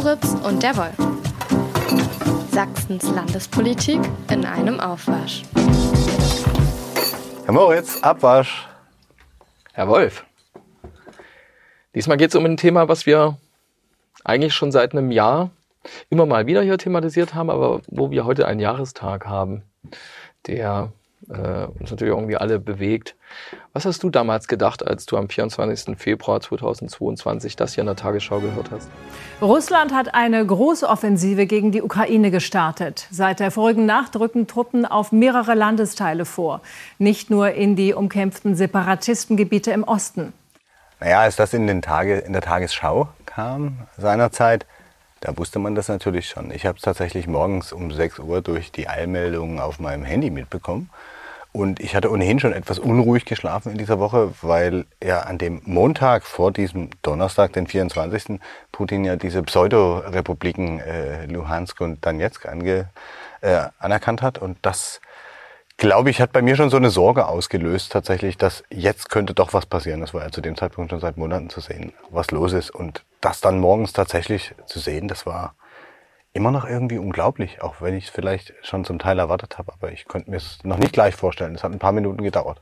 Moritz und der Wolf. Sachsens Landespolitik in einem Aufwasch. Herr Moritz, Abwasch. Herr Wolf. Diesmal geht es um ein Thema, was wir eigentlich schon seit einem Jahr immer mal wieder hier thematisiert haben, aber wo wir heute einen Jahrestag haben, der uns natürlich irgendwie alle bewegt. Was hast du damals gedacht, als du am 24. Februar 2022 das hier in der Tagesschau gehört hast? Russland hat eine Großoffensive gegen die Ukraine gestartet. Seit der vorigen Nacht rücken Truppen auf mehrere Landesteile vor. Nicht nur in die umkämpften Separatistengebiete im Osten. Naja, als das in der Tagesschau kam seinerzeit, da wusste man das natürlich schon. Ich habe es tatsächlich morgens um 6 Uhr durch die Eilmeldungen auf meinem Handy mitbekommen. Und ich hatte ohnehin schon etwas unruhig geschlafen in dieser Woche, weil ja an dem Montag vor diesem Donnerstag, den 24. Putin ja diese Pseudo-Republiken Luhansk und Donetsk anerkannt hat. Und das, glaube ich, hat bei mir schon so eine Sorge ausgelöst tatsächlich, dass jetzt könnte doch was passieren. Das war ja zu dem Zeitpunkt schon seit Monaten zu sehen, was los ist. Und das dann morgens tatsächlich zu sehen, das war immer noch irgendwie unglaublich, auch wenn ich es vielleicht schon zum Teil erwartet habe. Aber ich konnte mir es noch nicht gleich vorstellen. Es hat ein paar Minuten gedauert.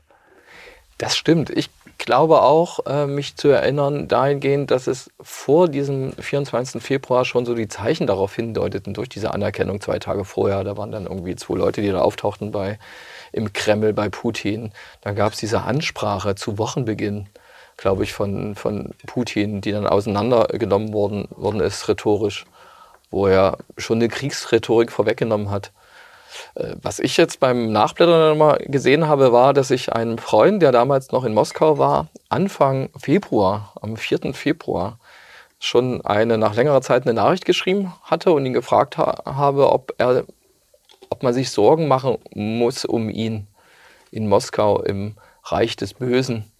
Das stimmt. Ich glaube auch, mich zu erinnern dahingehend, dass es vor diesem 24. Februar schon so die Zeichen darauf hindeuteten, durch diese Anerkennung 2 Tage vorher. Da waren dann irgendwie 2 Leute, die da auftauchten im Kreml bei Putin. Dann gab es diese Ansprache zu Wochenbeginn, glaube ich, von Putin, die dann auseinandergenommen worden ist rhetorisch, wo er schon eine Kriegsrhetorik vorweggenommen hat. Was ich jetzt beim Nachblättern mal gesehen habe, war, dass ich einen Freund, der damals noch in Moskau war, Anfang Februar, am 4. Februar, schon nach längerer Zeit eine Nachricht geschrieben hatte und ihn gefragt habe, ob man sich Sorgen machen muss um ihn in Moskau im Reich des Bösen.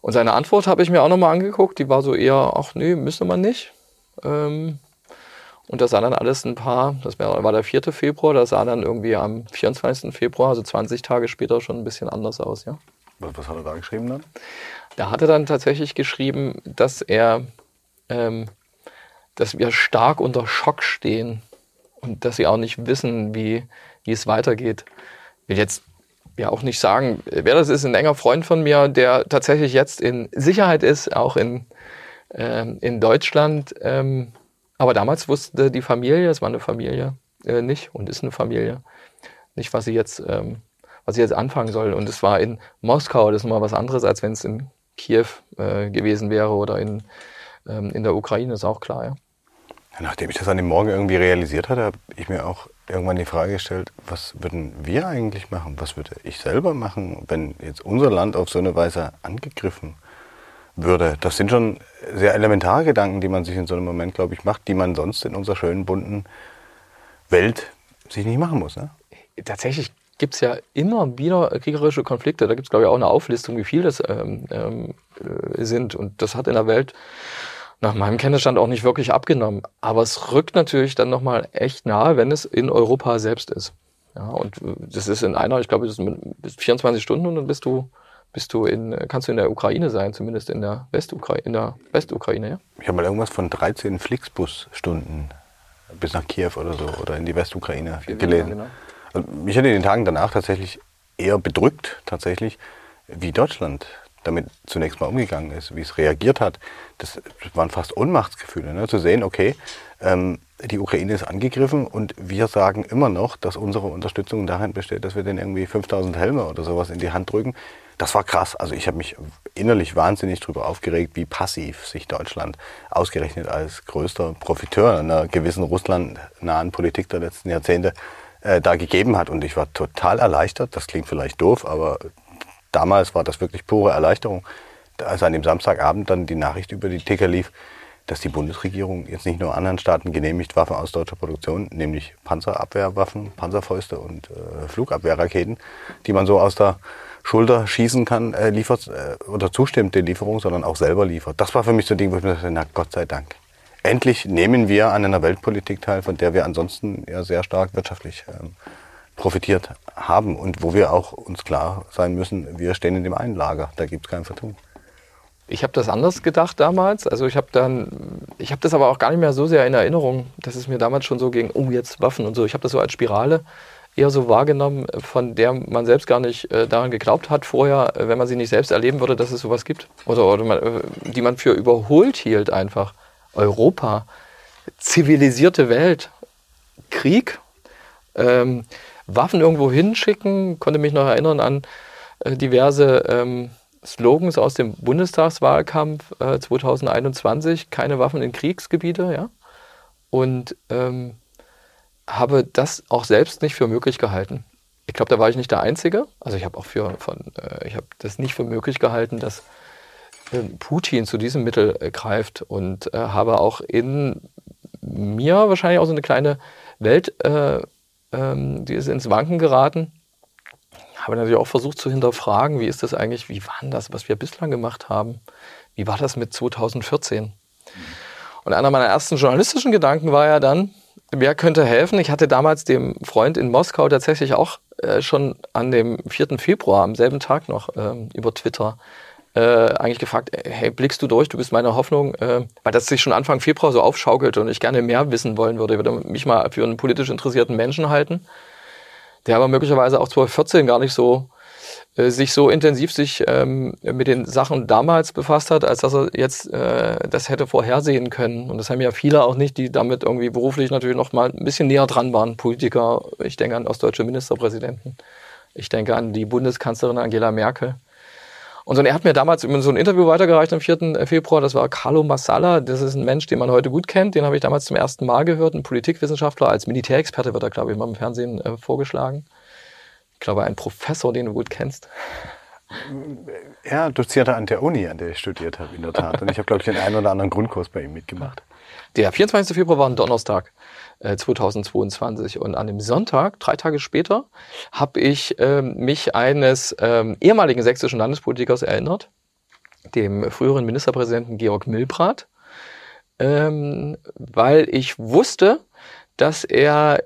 Und seine Antwort habe ich mir auch nochmal angeguckt, die war so eher, ach nee, müsste man nicht. Und das sah dann alles das war der 4. Februar, das sah dann irgendwie am 24. Februar, also 20 Tage später, schon ein bisschen anders aus, ja. Was hat er da geschrieben dann? Da hat er dann tatsächlich geschrieben, dass wir stark unter Schock stehen und dass sie auch nicht wissen, wie es weitergeht. Ich will jetzt ja auch nicht sagen, wer das ist, ein enger Freund von mir, der tatsächlich jetzt in Sicherheit ist, auch in Deutschland. Aber damals wusste die Familie, es war eine Familie, nicht und ist eine Familie, nicht, was sie jetzt anfangen soll. Und es war in Moskau, das ist mal was anderes, als wenn es in Kiew gewesen wäre oder in der Ukraine, ist auch klar. Ja. Nachdem ich das an dem Morgen irgendwie realisiert hatte, habe ich mir auch irgendwann die Frage gestellt, was würden wir eigentlich machen? Was würde ich selber machen, wenn jetzt unser Land auf so eine Weise angegriffen würde? Das sind schon sehr elementare Gedanken, die man sich in so einem Moment, glaube ich, macht, die man sonst in unserer schönen, bunten Welt sich nicht machen muss. Ne? Tatsächlich gibt es ja immer wieder kriegerische Konflikte. Da gibt es, glaube ich, auch eine Auflistung, wie viel das sind. Und das hat in der Welt nach meinem Kenntnisstand auch nicht wirklich abgenommen. Aber es rückt natürlich dann nochmal echt nahe, wenn es in Europa selbst ist. Ja, und das ist ich glaube, das ist 24 Stunden und dann kannst du in der Ukraine sein, zumindest in der Westukraine, ja? Ich habe mal irgendwas von 13 Flixbus-Stunden bis nach Kiew oder so oder in die Westukraine gelesen. Genau. Also mich hat in den Tagen danach tatsächlich eher bedrückt, wie Deutschland damit zunächst mal umgegangen ist, wie es reagiert hat. Das waren fast Ohnmachtsgefühle, ne? Zu sehen, okay, die Ukraine ist angegriffen und wir sagen immer noch, dass unsere Unterstützung darin besteht, dass wir denen irgendwie 5000 Helme oder sowas in die Hand drücken. Das war krass. Also ich habe mich innerlich wahnsinnig darüber aufgeregt, wie passiv sich Deutschland ausgerechnet als größter Profiteur einer gewissen russlandnahen Politik der letzten Jahrzehnte da gegeben hat. Und ich war total erleichtert. Das klingt vielleicht doof, aber damals war das wirklich pure Erleichterung, als an dem Samstagabend dann die Nachricht über die Ticker lief, dass die Bundesregierung jetzt nicht nur anderen Staaten genehmigt, Waffen aus deutscher Produktion, nämlich Panzerabwehrwaffen, Panzerfäuste und Flugabwehrraketen, die man so aus der Schulter schießen kann, liefert oder zustimmt der Lieferung, sondern auch selber liefert. Das war für mich so ein Ding, wo ich mir dachte, na Gott sei Dank. Endlich nehmen wir an einer Weltpolitik teil, von der wir ansonsten ja sehr stark wirtschaftlich profitiert haben und wo wir auch uns klar sein müssen, wir stehen in dem einen Lager, da gibt es kein Vertun. Ich habe das anders gedacht damals. Also ich habe das aber auch gar nicht mehr so sehr in Erinnerung, dass es mir damals schon so ging, oh, jetzt Waffen und so. Ich habe das so als Spirale eher so wahrgenommen, von der man selbst gar nicht daran geglaubt hat vorher, wenn man sie nicht selbst erleben würde, dass es sowas gibt. Oder man, die man für überholt hielt einfach. Europa, zivilisierte Welt, Krieg, Waffen irgendwo hinschicken, konnte mich noch erinnern an diverse Slogans aus dem Bundestagswahlkampf 2021, keine Waffen in Kriegsgebiete, ja. Und habe das auch selbst nicht für möglich gehalten. Ich glaube, da war ich nicht der Einzige. Also ich habe auch ich habe das nicht für möglich gehalten, dass Putin zu diesem Mittel greift, und habe auch in mir wahrscheinlich auch so eine kleine Welt, die ist ins Wanken geraten. Habe natürlich auch versucht zu hinterfragen, wie ist das eigentlich, wie war das, was wir bislang gemacht haben? Wie war das mit 2014? Und einer meiner ersten journalistischen Gedanken war ja dann, wer könnte helfen? Ich hatte damals dem Freund in Moskau tatsächlich auch schon an dem 4. Februar, am selben Tag noch, über Twitter eigentlich gefragt, hey, blickst du durch, du bist meine Hoffnung, weil das sich schon Anfang Februar so aufschaukelt und ich gerne mehr wissen wollen würde. Ich würde mich mal für einen politisch interessierten Menschen halten, der aber möglicherweise auch 2014 gar nicht so sich so intensiv mit den Sachen damals befasst hat, als dass er jetzt das hätte vorhersehen können. Und das haben ja viele auch nicht, die damit irgendwie beruflich natürlich noch mal ein bisschen näher dran waren. Politiker, ich denke an ostdeutsche Ministerpräsidenten, ich denke an die Bundeskanzlerin Angela Merkel. Und er hat mir damals so ein Interview weitergereicht am 4. Februar, das war Carlo Massala, das ist ein Mensch, den man heute gut kennt, den habe ich damals zum ersten Mal gehört, ein Politikwissenschaftler, als Militärexperte wird er, glaube ich, mal im Fernsehen vorgeschlagen. Ich glaube, ein Professor, den du gut kennst. Er dozierte an der Uni, an der ich studiert habe, in der Tat. Und ich habe, glaube ich, den einen oder anderen Grundkurs bei ihm mitgemacht. Der 24. Februar war ein Donnerstag 2022 und an dem Sonntag, 3 Tage später, habe ich mich eines ehemaligen sächsischen Landespolitikers erinnert, dem früheren Ministerpräsidenten Georg Milbradt, weil ich wusste, dass er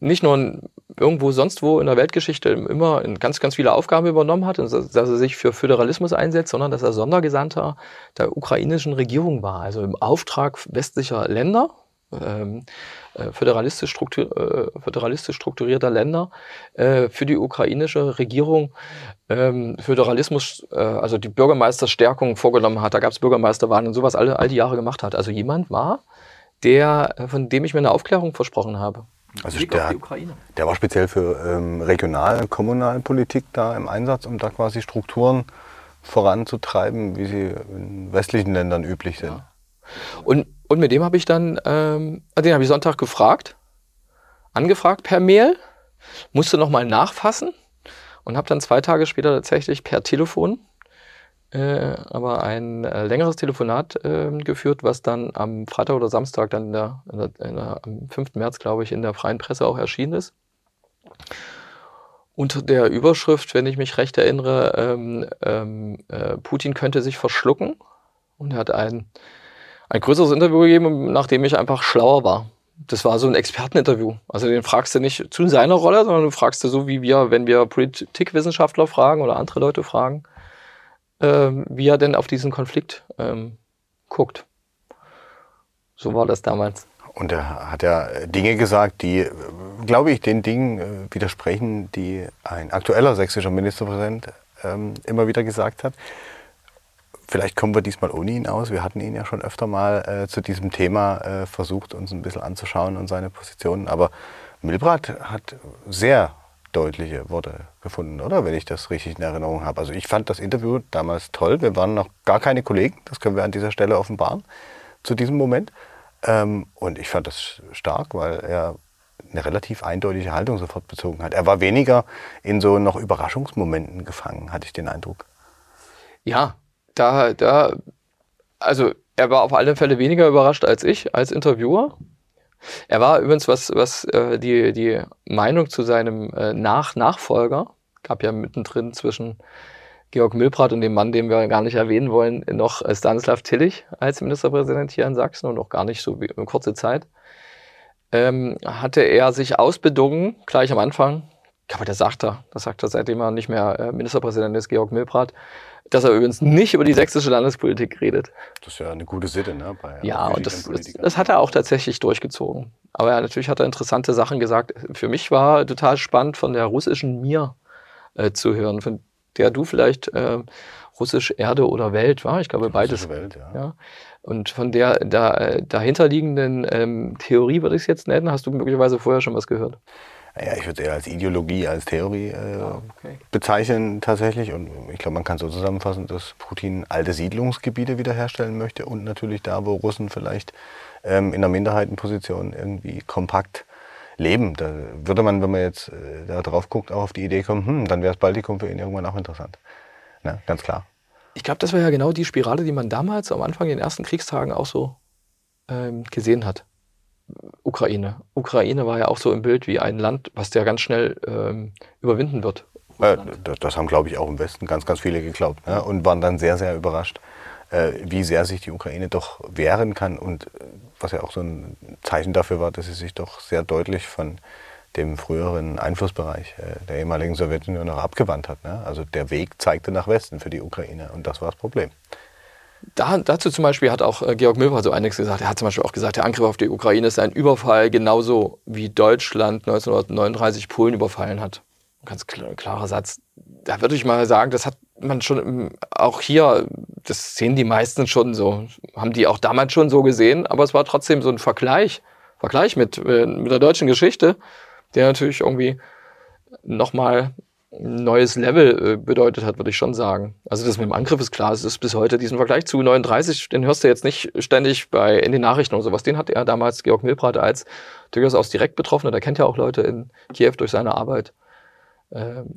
nicht nur irgendwo sonst wo in der Weltgeschichte immer ganz, ganz viele Aufgaben übernommen hat, und dass er sich für Föderalismus einsetzt, sondern dass er Sondergesandter der ukrainischen Regierung war, also im Auftrag westlicher Länder, föderalistisch strukturierter Länder, für die ukrainische Regierung Föderalismus, also die Bürgermeisterstärkung vorgenommen hat, da gab es Bürgermeisterwahlen und sowas, all die Jahre gemacht hat. Also jemand war, von dem ich mir eine Aufklärung versprochen habe. Also der war speziell für Regional-, Kommunalpolitik da im Einsatz, um da quasi Strukturen voranzutreiben, wie sie in westlichen Ländern üblich sind. Ja. Und mit dem habe ich dann, den habe ich Sonntag angefragt per Mail, musste nochmal nachfassen und habe dann 2 Tage später tatsächlich per Telefon aber ein längeres Telefonat geführt, was dann am Freitag oder Samstag, dann am 5. März, glaube ich, in der Freien Presse auch erschienen ist. Unter der Überschrift, wenn ich mich recht erinnere, Putin könnte sich verschlucken. Und er hat ein größeres Interview gegeben, nachdem ich einfach schlauer war. Das war so ein Experteninterview. Also den fragst du nicht zu seiner Rolle, sondern du fragst du so, wie wir, wenn wir Politikwissenschaftler fragen oder andere Leute fragen, wie er denn auf diesen Konflikt guckt. So war das damals. Und er hat ja Dinge gesagt, die, glaube ich, den Dingen widersprechen, die ein aktueller sächsischer Ministerpräsident immer wieder gesagt hat. Vielleicht kommen wir diesmal ohne ihn aus. Wir hatten ihn ja schon öfter mal zu diesem Thema versucht, uns ein bisschen anzuschauen und seine Positionen. Aber Milbradt hat sehr deutliche Worte gefunden, oder? Wenn ich das richtig in Erinnerung habe. Also ich fand das Interview damals toll. Wir waren noch gar keine Kollegen, das können wir an dieser Stelle offenbaren, zu diesem Moment. Und ich fand das stark, weil er eine relativ eindeutige Haltung sofort bezogen hat. Er war weniger in so noch Überraschungsmomenten gefangen, hatte ich den Eindruck. Ja, also er war auf alle Fälle weniger überrascht als ich, als Interviewer. Er war übrigens, was die Meinung zu seinem Nachfolger, gab ja mittendrin zwischen Georg Milbradt und dem Mann, den wir gar nicht erwähnen wollen, noch Stanislav Tillich als Ministerpräsident hier in Sachsen und auch gar nicht so eine kurze Zeit, hatte er sich ausbedungen, gleich am Anfang, aber das sagt er, seitdem er nicht mehr Ministerpräsident ist, Georg Milbradt, dass er übrigens nicht über die sächsische Landespolitik redet. Das ist ja eine gute Sitte, ne? Bei ja, und das hat er auch tatsächlich durchgezogen. Aber ja, natürlich hat er interessante Sachen gesagt. Für mich war total spannend, von der russischen Mir zu hören, von der du vielleicht russisch Erde oder Welt war. Ich glaube beides. Welt, ja. Ja. Und von der dahinterliegenden Theorie, würde ich es jetzt nennen, hast du möglicherweise vorher schon was gehört? Ja, ich würde es eher als Ideologie, als Theorie bezeichnen tatsächlich. Und ich glaube, man kann so zusammenfassen, dass Putin alte Siedlungsgebiete wiederherstellen möchte und natürlich da, wo Russen vielleicht in einer Minderheitenposition irgendwie kompakt leben. Da würde man, wenn man jetzt da drauf guckt, auch auf die Idee kommen, dann wäre das Baltikum für ihn irgendwann auch interessant. Na, ganz klar. Ich glaube, das war ja genau die Spirale, die man damals am Anfang in den ersten Kriegstagen auch so gesehen hat. Ukraine. Ukraine war ja auch so im Bild wie ein Land, was der ganz schnell überwinden wird. Das haben, glaube ich, auch im Westen ganz, ganz viele geglaubt, ne? Und waren dann sehr, sehr überrascht, wie sehr sich die Ukraine doch wehren kann und was ja auch so ein Zeichen dafür war, dass sie sich doch sehr deutlich von dem früheren Einflussbereich der ehemaligen Sowjetunion noch abgewandt hat, ne? Also der Weg zeigte nach Westen für die Ukraine und das war das Problem. Dazu zum Beispiel hat auch Georg Milbradt so einiges gesagt. Er hat zum Beispiel auch gesagt, der Angriff auf die Ukraine ist ein Überfall, genauso wie Deutschland 1939 Polen überfallen hat. Ein ganz klarer Satz. Da würde ich mal sagen, das hat man schon auch hier, das sehen die meisten schon so, haben die auch damals schon so gesehen, aber es war trotzdem so ein Vergleich mit der deutschen Geschichte, der natürlich irgendwie nochmal ein neues Level bedeutet hat, würde ich schon sagen. Also das mit dem Angriff ist klar, es ist bis heute diesen Vergleich zu 39, den hörst du jetzt nicht ständig in den Nachrichten oder sowas. Den hat er damals, Georg Milbradt, als durchaus direkt Betroffener, der kennt ja auch Leute in Kiew durch seine Arbeit.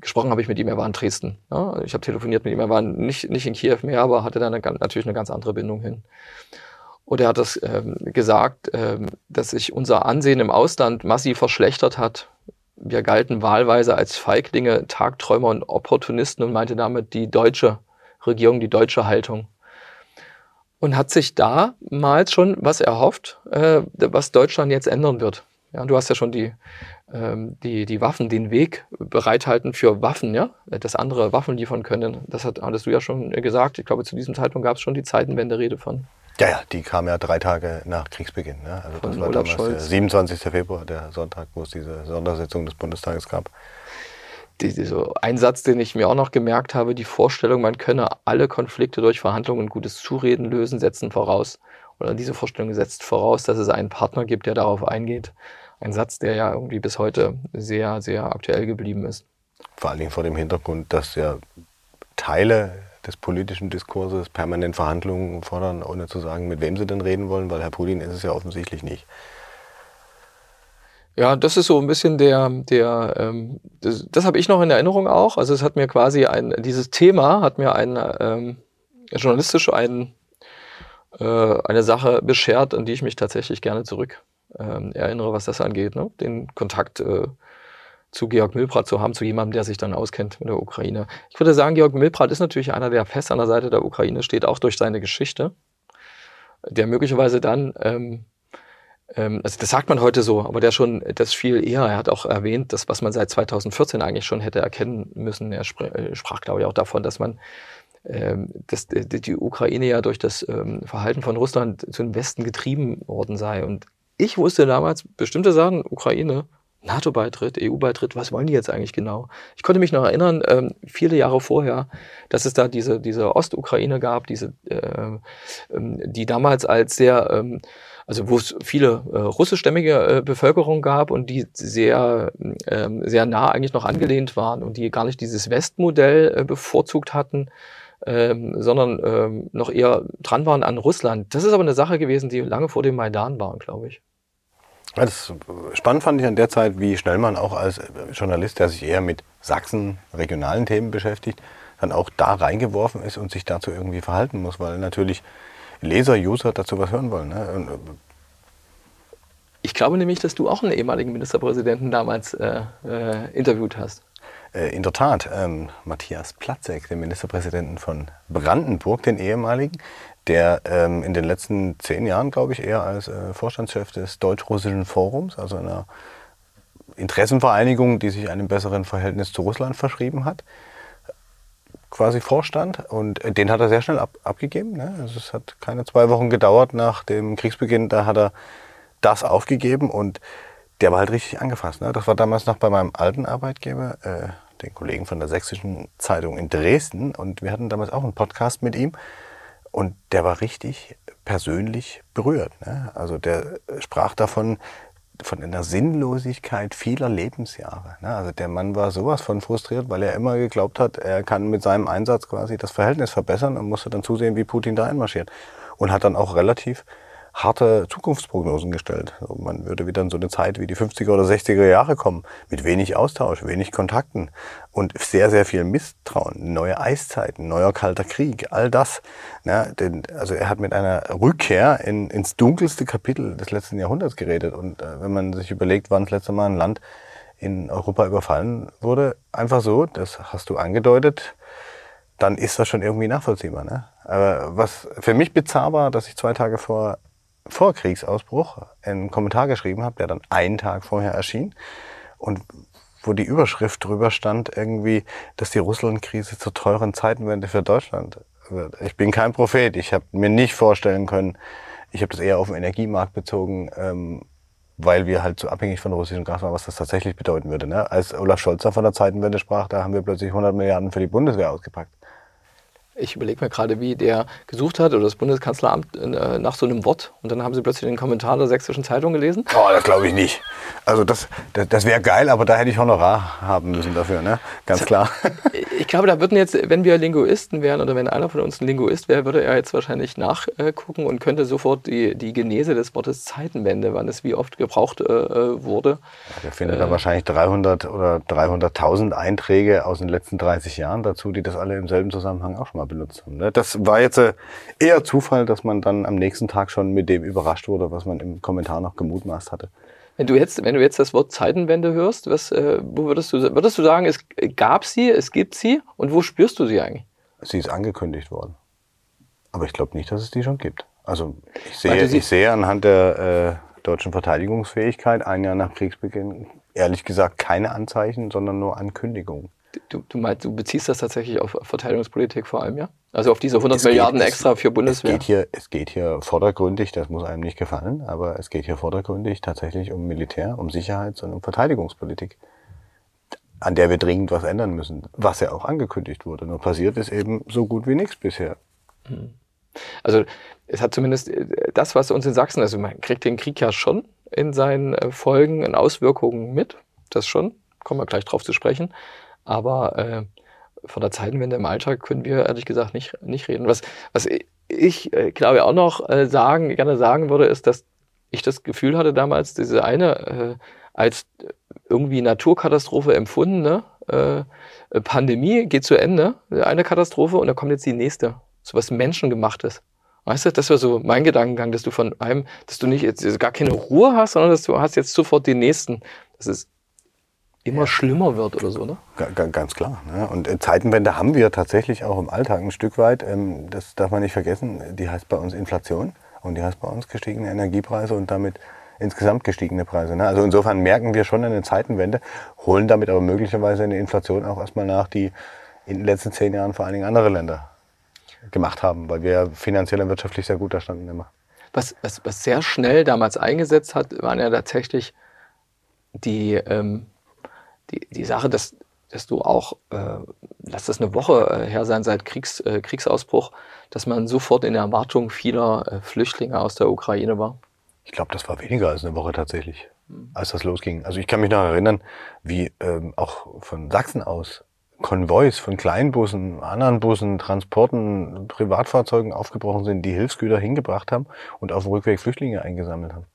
Gesprochen habe ich mit ihm, er war in Dresden. Ja? Ich habe telefoniert mit ihm, er war nicht in Kiew mehr, aber hatte dann natürlich eine ganz andere Bindung hin. Und er hat das gesagt, dass sich unser Ansehen im Ausland massiv verschlechtert hat. Wir galten wahlweise als Feiglinge, Tagträumer und Opportunisten und meinte damit die deutsche Regierung, die deutsche Haltung. Und hat sich damals schon was erhofft, was Deutschland jetzt ändern wird. Ja, du hast ja schon die Waffen, den Weg bereithalten für Waffen, ja? Dass andere Waffen liefern können. Das hattest du ja schon gesagt. Ich glaube, zu diesem Zeitpunkt gab es schon die Zeitenwende-Rede von. Ja, die kam ja 3 Tage nach Kriegsbeginn. Ne? Also das war damals der 27. Februar, der Sonntag, wo es diese Sondersitzung des Bundestages gab. So ein Satz, den ich mir auch noch gemerkt habe, die Vorstellung, man könne alle Konflikte durch Verhandlungen und gutes Zureden lösen, setzen voraus. Oder diese Vorstellung setzt voraus, dass es einen Partner gibt, der darauf eingeht. Ein Satz, der ja irgendwie bis heute sehr, sehr aktuell geblieben ist. Vor allen Dingen vor dem Hintergrund, dass ja Teile des politischen Diskurses permanent Verhandlungen fordern, ohne zu sagen, mit wem sie denn reden wollen, weil Herr Putin ist es ja offensichtlich nicht. Ja, das ist so ein bisschen das habe ich noch in Erinnerung auch. Also es hat mir quasi journalistisch eine Sache beschert, an die ich mich tatsächlich gerne zurück erinnere, was das angeht, ne? Den Kontakt zu Georg Milbradt zu haben, zu jemandem, der sich dann auskennt mit der Ukraine. Ich würde sagen, Georg Milbradt ist natürlich einer, der fest an der Seite der Ukraine steht, auch durch seine Geschichte, der möglicherweise dann, also das sagt man heute so, aber der schon das viel eher, er hat auch erwähnt, das, was man seit 2014 eigentlich schon hätte erkennen müssen, er sprach, glaube ich, auch davon, dass man dass die Ukraine ja durch das Verhalten von Russland zu den Westen getrieben worden sei. Und ich wusste damals bestimmte Sachen, Ukraine, NATO-Beitritt, EU-Beitritt, was wollen die jetzt eigentlich genau? Ich konnte mich noch erinnern, viele Jahre vorher, dass es da diese Ostukraine gab, die damals als sehr, also wo es viele russischstämmige Bevölkerung gab und die sehr, sehr nah eigentlich noch angelehnt waren und die gar nicht dieses Westmodell bevorzugt hatten, sondern noch eher dran waren an Russland. Das ist aber eine Sache gewesen, die lange vor dem Maidan war, glaube ich. Das spannend fand ich an der Zeit, wie schnell man auch als Journalist, der sich eher mit Sachsen, regionalen Themen beschäftigt, dann auch da reingeworfen ist und sich dazu irgendwie verhalten muss, weil natürlich Leser, User dazu was hören wollen. Ne? Ich glaube nämlich, dass du auch einen ehemaligen Ministerpräsidenten damals interviewt hast. In der Tat, Matthias Platzeck, den Ministerpräsidenten von Brandenburg, den ehemaligen, der in den letzten 10 Jahren, glaube ich, eher als Vorstandschef des Deutsch-Russischen Forums, also einer Interessenvereinigung, die sich einem besseren Verhältnis zu Russland verschrieben hat, quasi Vorstand und den hat er sehr schnell abgegeben. Ne? Also es hat keine 2 Wochen gedauert nach dem Kriegsbeginn, da hat er das aufgegeben und der war halt richtig angefasst. Ne? Das war damals noch bei meinem alten Arbeitgeber, den Kollegen von der Sächsischen Zeitung in Dresden und wir hatten damals auch einen Podcast mit ihm und der war richtig persönlich berührt. Ne? Also der sprach davon, von einer Sinnlosigkeit vieler Lebensjahre. Also der Mann war sowas von frustriert, weil er immer geglaubt hat, er kann mit seinem Einsatz quasi das Verhältnis verbessern und musste dann zusehen, wie Putin da einmarschiert. Und hat dann auch relativ harte Zukunftsprognosen gestellt. Also man würde wieder in so eine Zeit wie die 50er oder 60er Jahre kommen, mit wenig Austausch, wenig Kontakten und sehr, sehr viel Misstrauen. Neue Eiszeiten, neuer Kalter Krieg, all das. Ja, also er hat mit einer Rückkehr ins dunkelste Kapitel des letzten Jahrhunderts geredet. Und wenn man sich überlegt, wann das letzte Mal ein Land in Europa überfallen wurde, einfach so, das hast du angedeutet, dann ist das schon irgendwie nachvollziehbar. Ne? Aber was für mich bizarr war, dass ich 2 Tage vor Kriegsausbruch einen Kommentar geschrieben habe, der dann einen Tag vorher erschien und wo die Überschrift drüber stand irgendwie, dass die Russland-Krise zur teuren Zeitenwende für Deutschland wird. Ich bin kein Prophet, ich habe mir nicht vorstellen können, ich habe das eher auf den Energiemarkt bezogen, weil wir halt so abhängig von russischem Gas waren, was das tatsächlich bedeuten würde. Ne? Als Olaf Scholz da von der Zeitenwende sprach, da haben wir plötzlich 100 Milliarden für die Bundeswehr ausgepackt. Ich überlege mir gerade, wie der gesucht hat oder das Bundeskanzleramt nach so einem Wort und dann haben Sie plötzlich den Kommentar der Sächsischen Zeitung gelesen? Oh, das glaube ich nicht. Also das wäre geil, aber da hätte ich Honorar haben müssen dafür, ne? Ganz klar. Ich glaube, da würden jetzt, wenn wir Linguisten wären oder wenn einer von uns ein Linguist wäre, würde er jetzt wahrscheinlich nachgucken und könnte sofort die Genese des Wortes Zeitenwende, wann es wie oft gebraucht wurde. Ja, der findet da wahrscheinlich 300 oder 300.000 Einträge aus den letzten 30 Jahren dazu, die das alle im selben Zusammenhang auch schon mal benutzt haben. Ne? Das war jetzt eher Zufall, dass man dann am nächsten Tag schon mit dem überrascht wurde, was man im Kommentar noch gemutmaßt hatte. Wenn du jetzt das Wort Zeitenwende hörst, wo würdest du sagen, es gab sie, es gibt sie und wo spürst du sie eigentlich? Sie ist angekündigt worden. Aber ich glaube nicht, dass es die schon gibt. Also ich sehe anhand der deutschen Verteidigungsfähigkeit 1 Jahr nach Kriegsbeginn ehrlich gesagt keine Anzeichen, sondern nur Ankündigungen. Du beziehst das tatsächlich auf Verteidigungspolitik vor allem, ja? Also auf diese 100 Milliarden extra für Bundeswehr? Es geht hier vordergründig, das muss einem nicht gefallen, aber es geht hier vordergründig tatsächlich um Militär, um Sicherheits- und um Verteidigungspolitik, an der wir dringend was ändern müssen, was ja auch angekündigt wurde. Nur passiert ist eben so gut wie nichts bisher. Also es hat zumindest das, was uns in Sachsen, also man kriegt den Krieg ja schon in seinen Folgen und Auswirkungen mit, das schon, kommen wir gleich drauf zu sprechen. Aber von der Zeitenwende im Alltag können wir ehrlich gesagt nicht reden. Was ich glaube auch noch gerne sagen würde, ist, dass ich das Gefühl hatte damals, diese eine als irgendwie Naturkatastrophe empfundene Pandemie geht zu Ende, eine Katastrophe und dann kommt jetzt die nächste, so was Menschengemachtes. Weißt du, das war so mein Gedankengang, dass du nicht jetzt gar keine Ruhe hast, sondern dass du hast jetzt sofort den nächsten. Das ist immer schlimmer wird oder so, ne? Ganz klar. Ne? Und Zeitenwende haben wir tatsächlich auch im Alltag ein Stück weit. Das darf man nicht vergessen. Die heißt bei uns Inflation und die heißt bei uns gestiegene Energiepreise und damit insgesamt gestiegene Preise. Ne? Also insofern merken wir schon eine Zeitenwende, holen damit aber möglicherweise eine Inflation auch erstmal nach, die in den letzten 10 Jahren vor allen Dingen andere Länder gemacht haben, weil wir finanziell und wirtschaftlich sehr gut da standen immer. Was sehr schnell damals eingesetzt hat, waren ja tatsächlich die Sache, dass du auch, lass das eine Woche her sein seit Kriegsausbruch, dass man sofort in der Erwartung vieler Flüchtlinge aus der Ukraine war. Ich glaube, das war weniger als eine Woche tatsächlich, als das losging. Also ich kann mich noch erinnern, wie auch von Sachsen aus Konvois von Kleinbussen, anderen Bussen, Transporten, Privatfahrzeugen aufgebrochen sind, die Hilfsgüter hingebracht haben und auf dem Rückweg Flüchtlinge eingesammelt haben.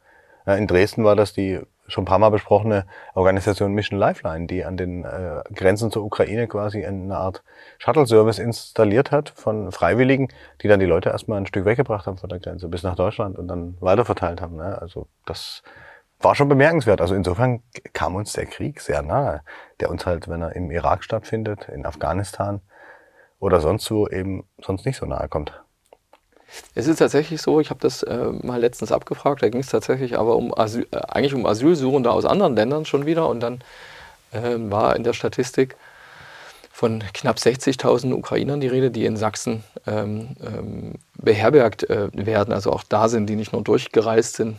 Ja, in Dresden war das die schon ein paar Mal besprochene Organisation Mission Lifeline, die an den Grenzen zur Ukraine quasi eine Art Shuttle-Service installiert hat von Freiwilligen, die dann die Leute erstmal ein Stück weggebracht haben von der Grenze bis nach Deutschland und dann weiterverteilt haben. Ne? Also das war schon bemerkenswert. Also insofern kam uns der Krieg sehr nahe, der uns halt, wenn er im Irak stattfindet, in Afghanistan oder sonst wo eben sonst nicht so nahe kommt. Es ist tatsächlich so, ich habe das mal letztens abgefragt, da ging es tatsächlich aber um Asyl, eigentlich um Asylsuchende aus anderen Ländern schon wieder und dann war in der Statistik von knapp 60.000 Ukrainern die Rede, die in Sachsen beherbergt werden. Also auch da sind, die nicht nur durchgereist sind.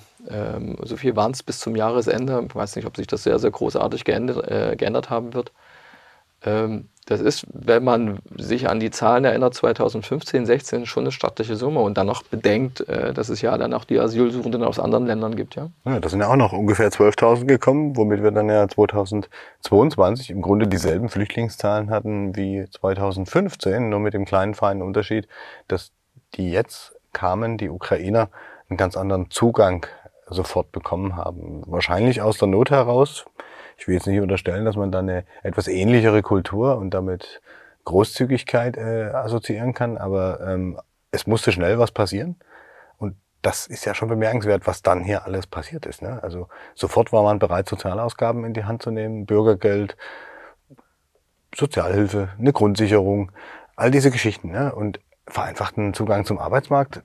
So viel waren es bis zum Jahresende. Ich weiß nicht, ob sich das sehr, sehr großartig geändert haben wird. Das ist, wenn man sich an die Zahlen erinnert, 2015, 16 schon eine stattliche Summe und dann noch bedenkt, dass es ja dann auch die Asylsuchenden aus anderen Ländern gibt. Ja, ja, das sind ja auch noch ungefähr 12.000 gekommen, womit wir dann ja 2022 im Grunde dieselben Flüchtlingszahlen hatten wie 2015, nur mit dem kleinen feinen Unterschied, dass die jetzt kamen, die Ukrainer, einen ganz anderen Zugang sofort bekommen haben. Wahrscheinlich aus der Not heraus. Ich will jetzt nicht unterstellen, dass man da eine etwas ähnlichere Kultur und damit Großzügigkeit assoziieren kann, aber es musste schnell was passieren. Und das ist ja schon bemerkenswert, was dann hier alles passiert ist, ne? Also sofort war man bereit, Sozialausgaben in die Hand zu nehmen, Bürgergeld, Sozialhilfe, eine Grundsicherung, all diese Geschichten, ne? Und vereinfachten Zugang zum Arbeitsmarkt.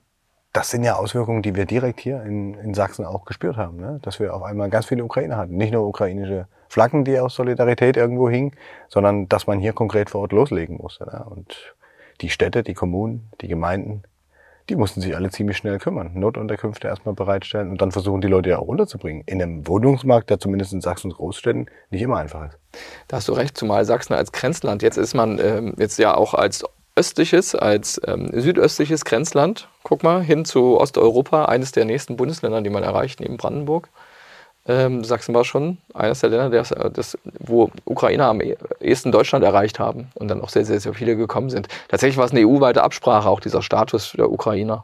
Das sind ja Auswirkungen, die wir direkt hier in Sachsen auch gespürt haben, ne? Dass wir auf einmal ganz viele Ukrainer hatten. Nicht nur ukrainische Flaggen, die aus Solidarität irgendwo hingen, sondern dass man hier konkret vor Ort loslegen musste, ne? Und die Städte, die Kommunen, die Gemeinden, die mussten sich alle ziemlich schnell kümmern. Notunterkünfte erstmal bereitstellen und dann versuchen, die Leute ja auch unterzubringen. In einem Wohnungsmarkt, der zumindest in Sachsens Großstädten nicht immer einfach ist. Da hast du recht, zumal Sachsen als Grenzland. Jetzt ist man jetzt ja auch als östliches, als südöstliches Grenzland, guck mal, hin zu Osteuropa, eines der nächsten Bundesländer, die man erreicht, neben Brandenburg. Sachsen war schon eines der Länder, wo Ukrainer am ehesten Deutschland erreicht haben und dann auch sehr, sehr, sehr viele gekommen sind. Tatsächlich war es eine EU-weite Absprache, auch dieser Status der Ukrainer.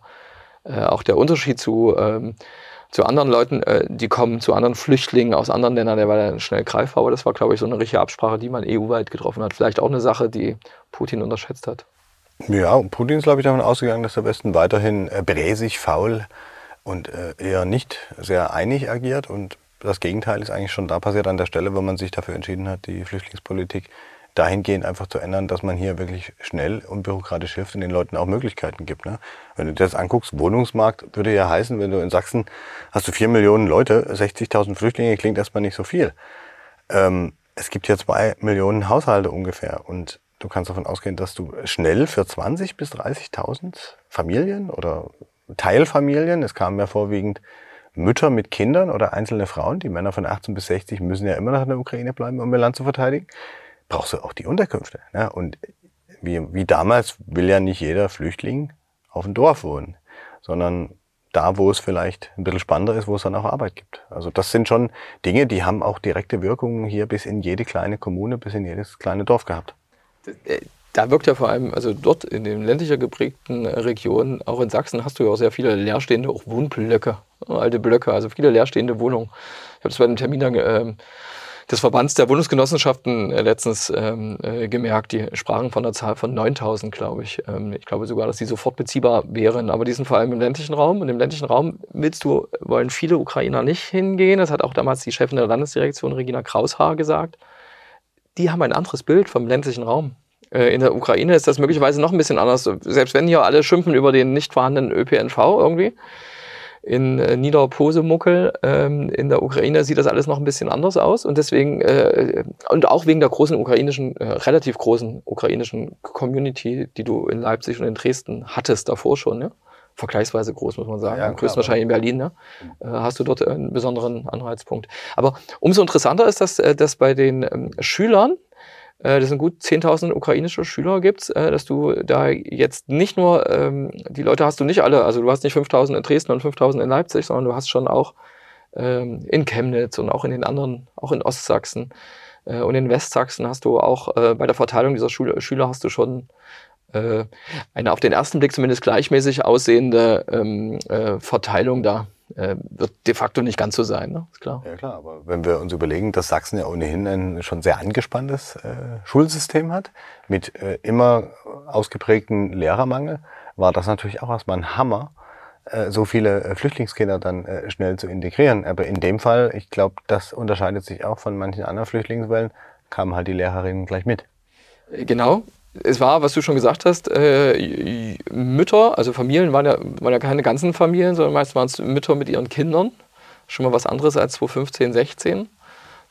Auch der Unterschied zu anderen Leuten, die kommen, zu anderen Flüchtlingen aus anderen Ländern, der war dann schnell greifbar. Aber das war, glaube ich, so eine richtige Absprache, die man EU-weit getroffen hat. Vielleicht auch eine Sache, die Putin unterschätzt hat. Ja, und Putin ist, glaube ich, davon ausgegangen, dass der Westen weiterhin bräsig, faul und eher nicht sehr einig agiert. Und das Gegenteil ist eigentlich schon da passiert an der Stelle, wo man sich dafür entschieden hat, die Flüchtlingspolitik dahingehend einfach zu ändern, dass man hier wirklich schnell und bürokratisch hilft und den Leuten auch Möglichkeiten gibt, ne? Wenn du dir das anguckst, Wohnungsmarkt würde ja heißen, wenn du in Sachsen hast du 4 Millionen Leute, 60.000 Flüchtlinge klingt erstmal nicht so viel. Es gibt hier 2 Millionen Haushalte ungefähr und du kannst davon ausgehen, dass du schnell für 20.000 bis 30.000 Familien oder Teilfamilien, es kamen ja vorwiegend Mütter mit Kindern oder einzelne Frauen, die Männer von 18 bis 60 müssen ja immer noch in der Ukraine bleiben, um ihr Land zu verteidigen, brauchst du auch die Unterkünfte, ne? Und wie damals will ja nicht jeder Flüchtling auf dem Dorf wohnen, sondern da, wo es vielleicht ein bisschen spannender ist, wo es dann auch Arbeit gibt. Also das sind schon Dinge, die haben auch direkte Wirkungen hier bis in jede kleine Kommune, bis in jedes kleine Dorf gehabt. Da wirkt ja vor allem, also dort in den ländlicher geprägten Regionen, auch in Sachsen, hast du ja auch sehr viele leerstehende auch Wohnblöcke, alte Blöcke, also viele leerstehende Wohnungen. Ich habe das bei einem Termin dann des Verbands der Bundesgenossenschaften letztens gemerkt. Die sprachen von der Zahl von 9.000, glaube ich. Ich glaube sogar, dass die sofort beziehbar wären. Aber die sind vor allem im ländlichen Raum. Und im ländlichen Raum wollen viele Ukrainer nicht hingehen. Das hat auch damals die Chefin der Landesdirektion, Regina Kraushaar, gesagt. Die haben ein anderes Bild vom ländlichen Raum. In der Ukraine ist das möglicherweise noch ein bisschen anders. Selbst wenn hier alle schimpfen über den nicht vorhandenen ÖPNV irgendwie in Niederposemuckel, in der Ukraine sieht das alles noch ein bisschen anders aus. Und deswegen, und auch wegen der großen ukrainischen, relativ großen ukrainischen Community, die du in Leipzig und in Dresden hattest davor schon, ne? Vergleichsweise groß, muss man sagen, ja, am größten wahrscheinlich in Berlin, ne? Hast du dort einen besonderen Anreizpunkt. Aber umso interessanter ist, dass bei den Schülern, das sind gut 10.000 ukrainische Schüler gibt's, dass du da jetzt nicht nur, die Leute hast du nicht alle, also du hast nicht 5.000 in Dresden und 5.000 in Leipzig, sondern du hast schon auch in Chemnitz und auch in den anderen, auch in Ostsachsen und in Westsachsen hast du auch bei der Verteilung dieser Schüler hast du schon eine auf den ersten Blick zumindest gleichmäßig aussehende Verteilung da. Wird de facto nicht ganz so sein, ne? Ist klar. Ja klar, aber wenn wir uns überlegen, dass Sachsen ja ohnehin ein schon sehr angespanntes Schulsystem hat, mit immer ausgeprägten Lehrermangel, war das natürlich auch erstmal ein Hammer, so viele Flüchtlingskinder dann schnell zu integrieren. Aber in dem Fall, ich glaube, das unterscheidet sich auch von manchen anderen Flüchtlingswellen, kamen halt die Lehrerinnen gleich mit. Genau. Es war, was du schon gesagt hast, Mütter, also Familien waren ja keine ganzen Familien, sondern meist waren es Mütter mit ihren Kindern. Schon mal was anderes als 2015, 16.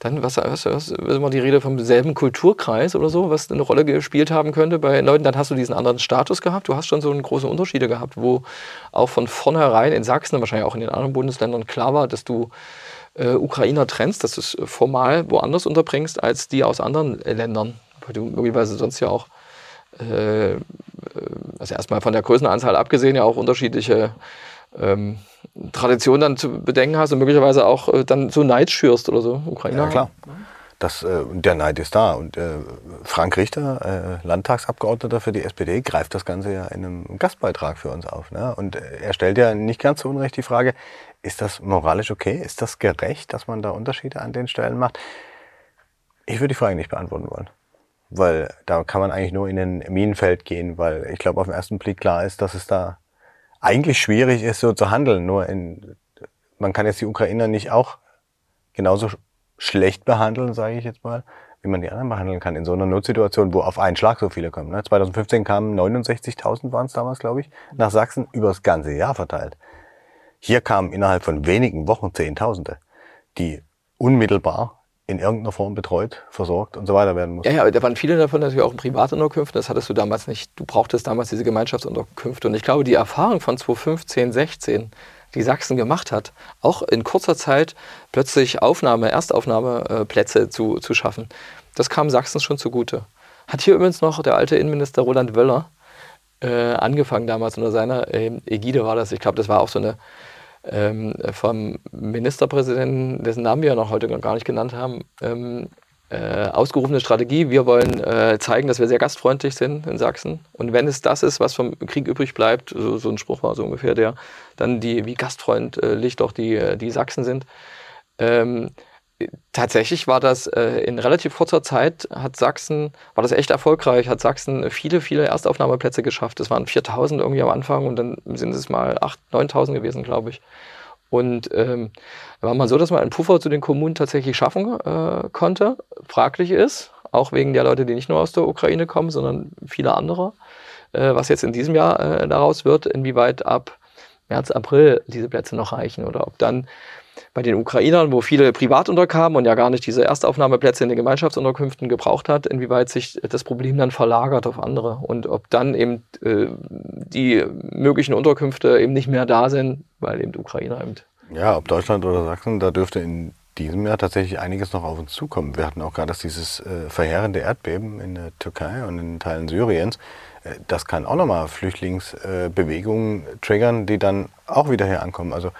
Dann, was ist immer die Rede vom selben Kulturkreis oder so, was eine Rolle gespielt haben könnte bei Leuten, dann hast du diesen anderen Status gehabt, du hast schon so einen großen Unterschied gehabt, wo auch von vornherein in Sachsen, wahrscheinlich auch in den anderen Bundesländern klar war, dass du Ukrainer trennst, dass du es formal woanders unterbringst als die aus anderen Ländern, weil du möglicherweise sonst ja auch also erstmal von der Größenanzahl abgesehen ja auch unterschiedliche Tradition dann zu bedenken hast und möglicherweise auch dann so Neid schürst oder so, Ukrainer. Ja, klar. Das, der Neid ist da. Und Frank Richter, Landtagsabgeordneter für die SPD, greift das Ganze ja in einem Gastbeitrag für uns auf. Ne? Und er stellt ja nicht ganz zu Unrecht die Frage, ist das moralisch okay? Ist das gerecht, dass man da Unterschiede an den Stellen macht? Ich würde die Frage nicht beantworten wollen. Weil da kann man eigentlich nur in ein Minenfeld gehen, weil ich glaube, auf den ersten Blick klar ist, dass es da eigentlich schwierig ist, so zu handeln. Nur man kann jetzt die Ukrainer nicht auch genauso schlecht behandeln, sage ich jetzt mal, wie man die anderen behandeln kann in so einer Notsituation, wo auf einen Schlag so viele kommen. Ne? 2015 kamen 69.000, waren es damals, glaube ich, nach Sachsen, über das ganze Jahr verteilt. Hier kamen innerhalb von wenigen Wochen Zehntausende, die unmittelbar in irgendeiner Form betreut, versorgt und so weiter werden muss. Ja, da waren viele davon natürlich auch in Privatunterkünften, das hattest du damals nicht. Du brauchtest damals diese Gemeinschaftsunterkünfte. Und ich glaube, die Erfahrung von 2015, 16, die Sachsen gemacht hat, auch in kurzer Zeit plötzlich Erstaufnahmeplätze zu schaffen, das kam Sachsen schon zugute. Hat hier übrigens noch der alte Innenminister Roland Wöller angefangen damals unter seiner Ägide war das. Ich glaube, das war auch so eine vom Ministerpräsidenten, dessen Namen wir ja noch heute gar nicht genannt haben, ausgerufene Strategie. Wir wollen zeigen, dass wir sehr gastfreundlich sind in Sachsen. Und wenn es das ist, was vom Krieg übrig bleibt, so ein Spruch war so ungefähr der, dann wie gastfreundlich doch die Sachsen sind. Tatsächlich war das in relativ kurzer Zeit, war das echt erfolgreich, hat Sachsen viele, viele Erstaufnahmeplätze geschafft. Es waren 4.000 irgendwie am Anfang und dann sind es mal 8.000, 9.000 gewesen, glaube ich. Und da war mal so, dass man einen Puffer zu den Kommunen tatsächlich schaffen konnte. Fraglich ist, auch wegen der Leute, die nicht nur aus der Ukraine kommen, sondern viele andere, was jetzt in diesem Jahr daraus wird, inwieweit ab März, April diese Plätze noch reichen oder ob dann bei den Ukrainern, wo viele privat unterkamen und ja gar nicht diese Erstaufnahmeplätze in den Gemeinschaftsunterkünften gebraucht hat, inwieweit sich das Problem dann verlagert auf andere und ob dann eben die möglichen Unterkünfte eben nicht mehr da sind, weil eben Ukrainer eben... Ja, ob Deutschland oder Sachsen, da dürfte in diesem Jahr tatsächlich einiges noch auf uns zukommen. Wir hatten auch gerade dieses verheerende Erdbeben in der Türkei und in Teilen Syriens. Das kann auch nochmal Flüchtlingsbewegungen triggern, die dann auch wieder hier ankommen. Also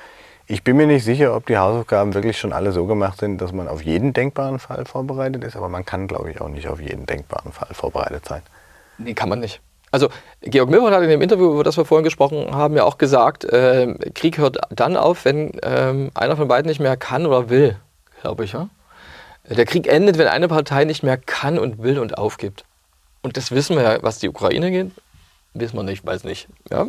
ich bin mir nicht sicher, ob die Hausaufgaben wirklich schon alle so gemacht sind, dass man auf jeden denkbaren Fall vorbereitet ist. Aber man kann, glaube ich, auch nicht auf jeden denkbaren Fall vorbereitet sein. Nee, kann man nicht. Also Georg Milbradt hat in dem Interview, über das wir vorhin gesprochen haben, ja auch gesagt, Krieg hört dann auf, wenn einer von beiden nicht mehr kann oder will, glaube ich. Ja? Der Krieg endet, wenn eine Partei nicht mehr kann und will und aufgibt. Und das wissen wir ja, was die Ukraine geht, wissen wir nicht, weiß nicht. Ja?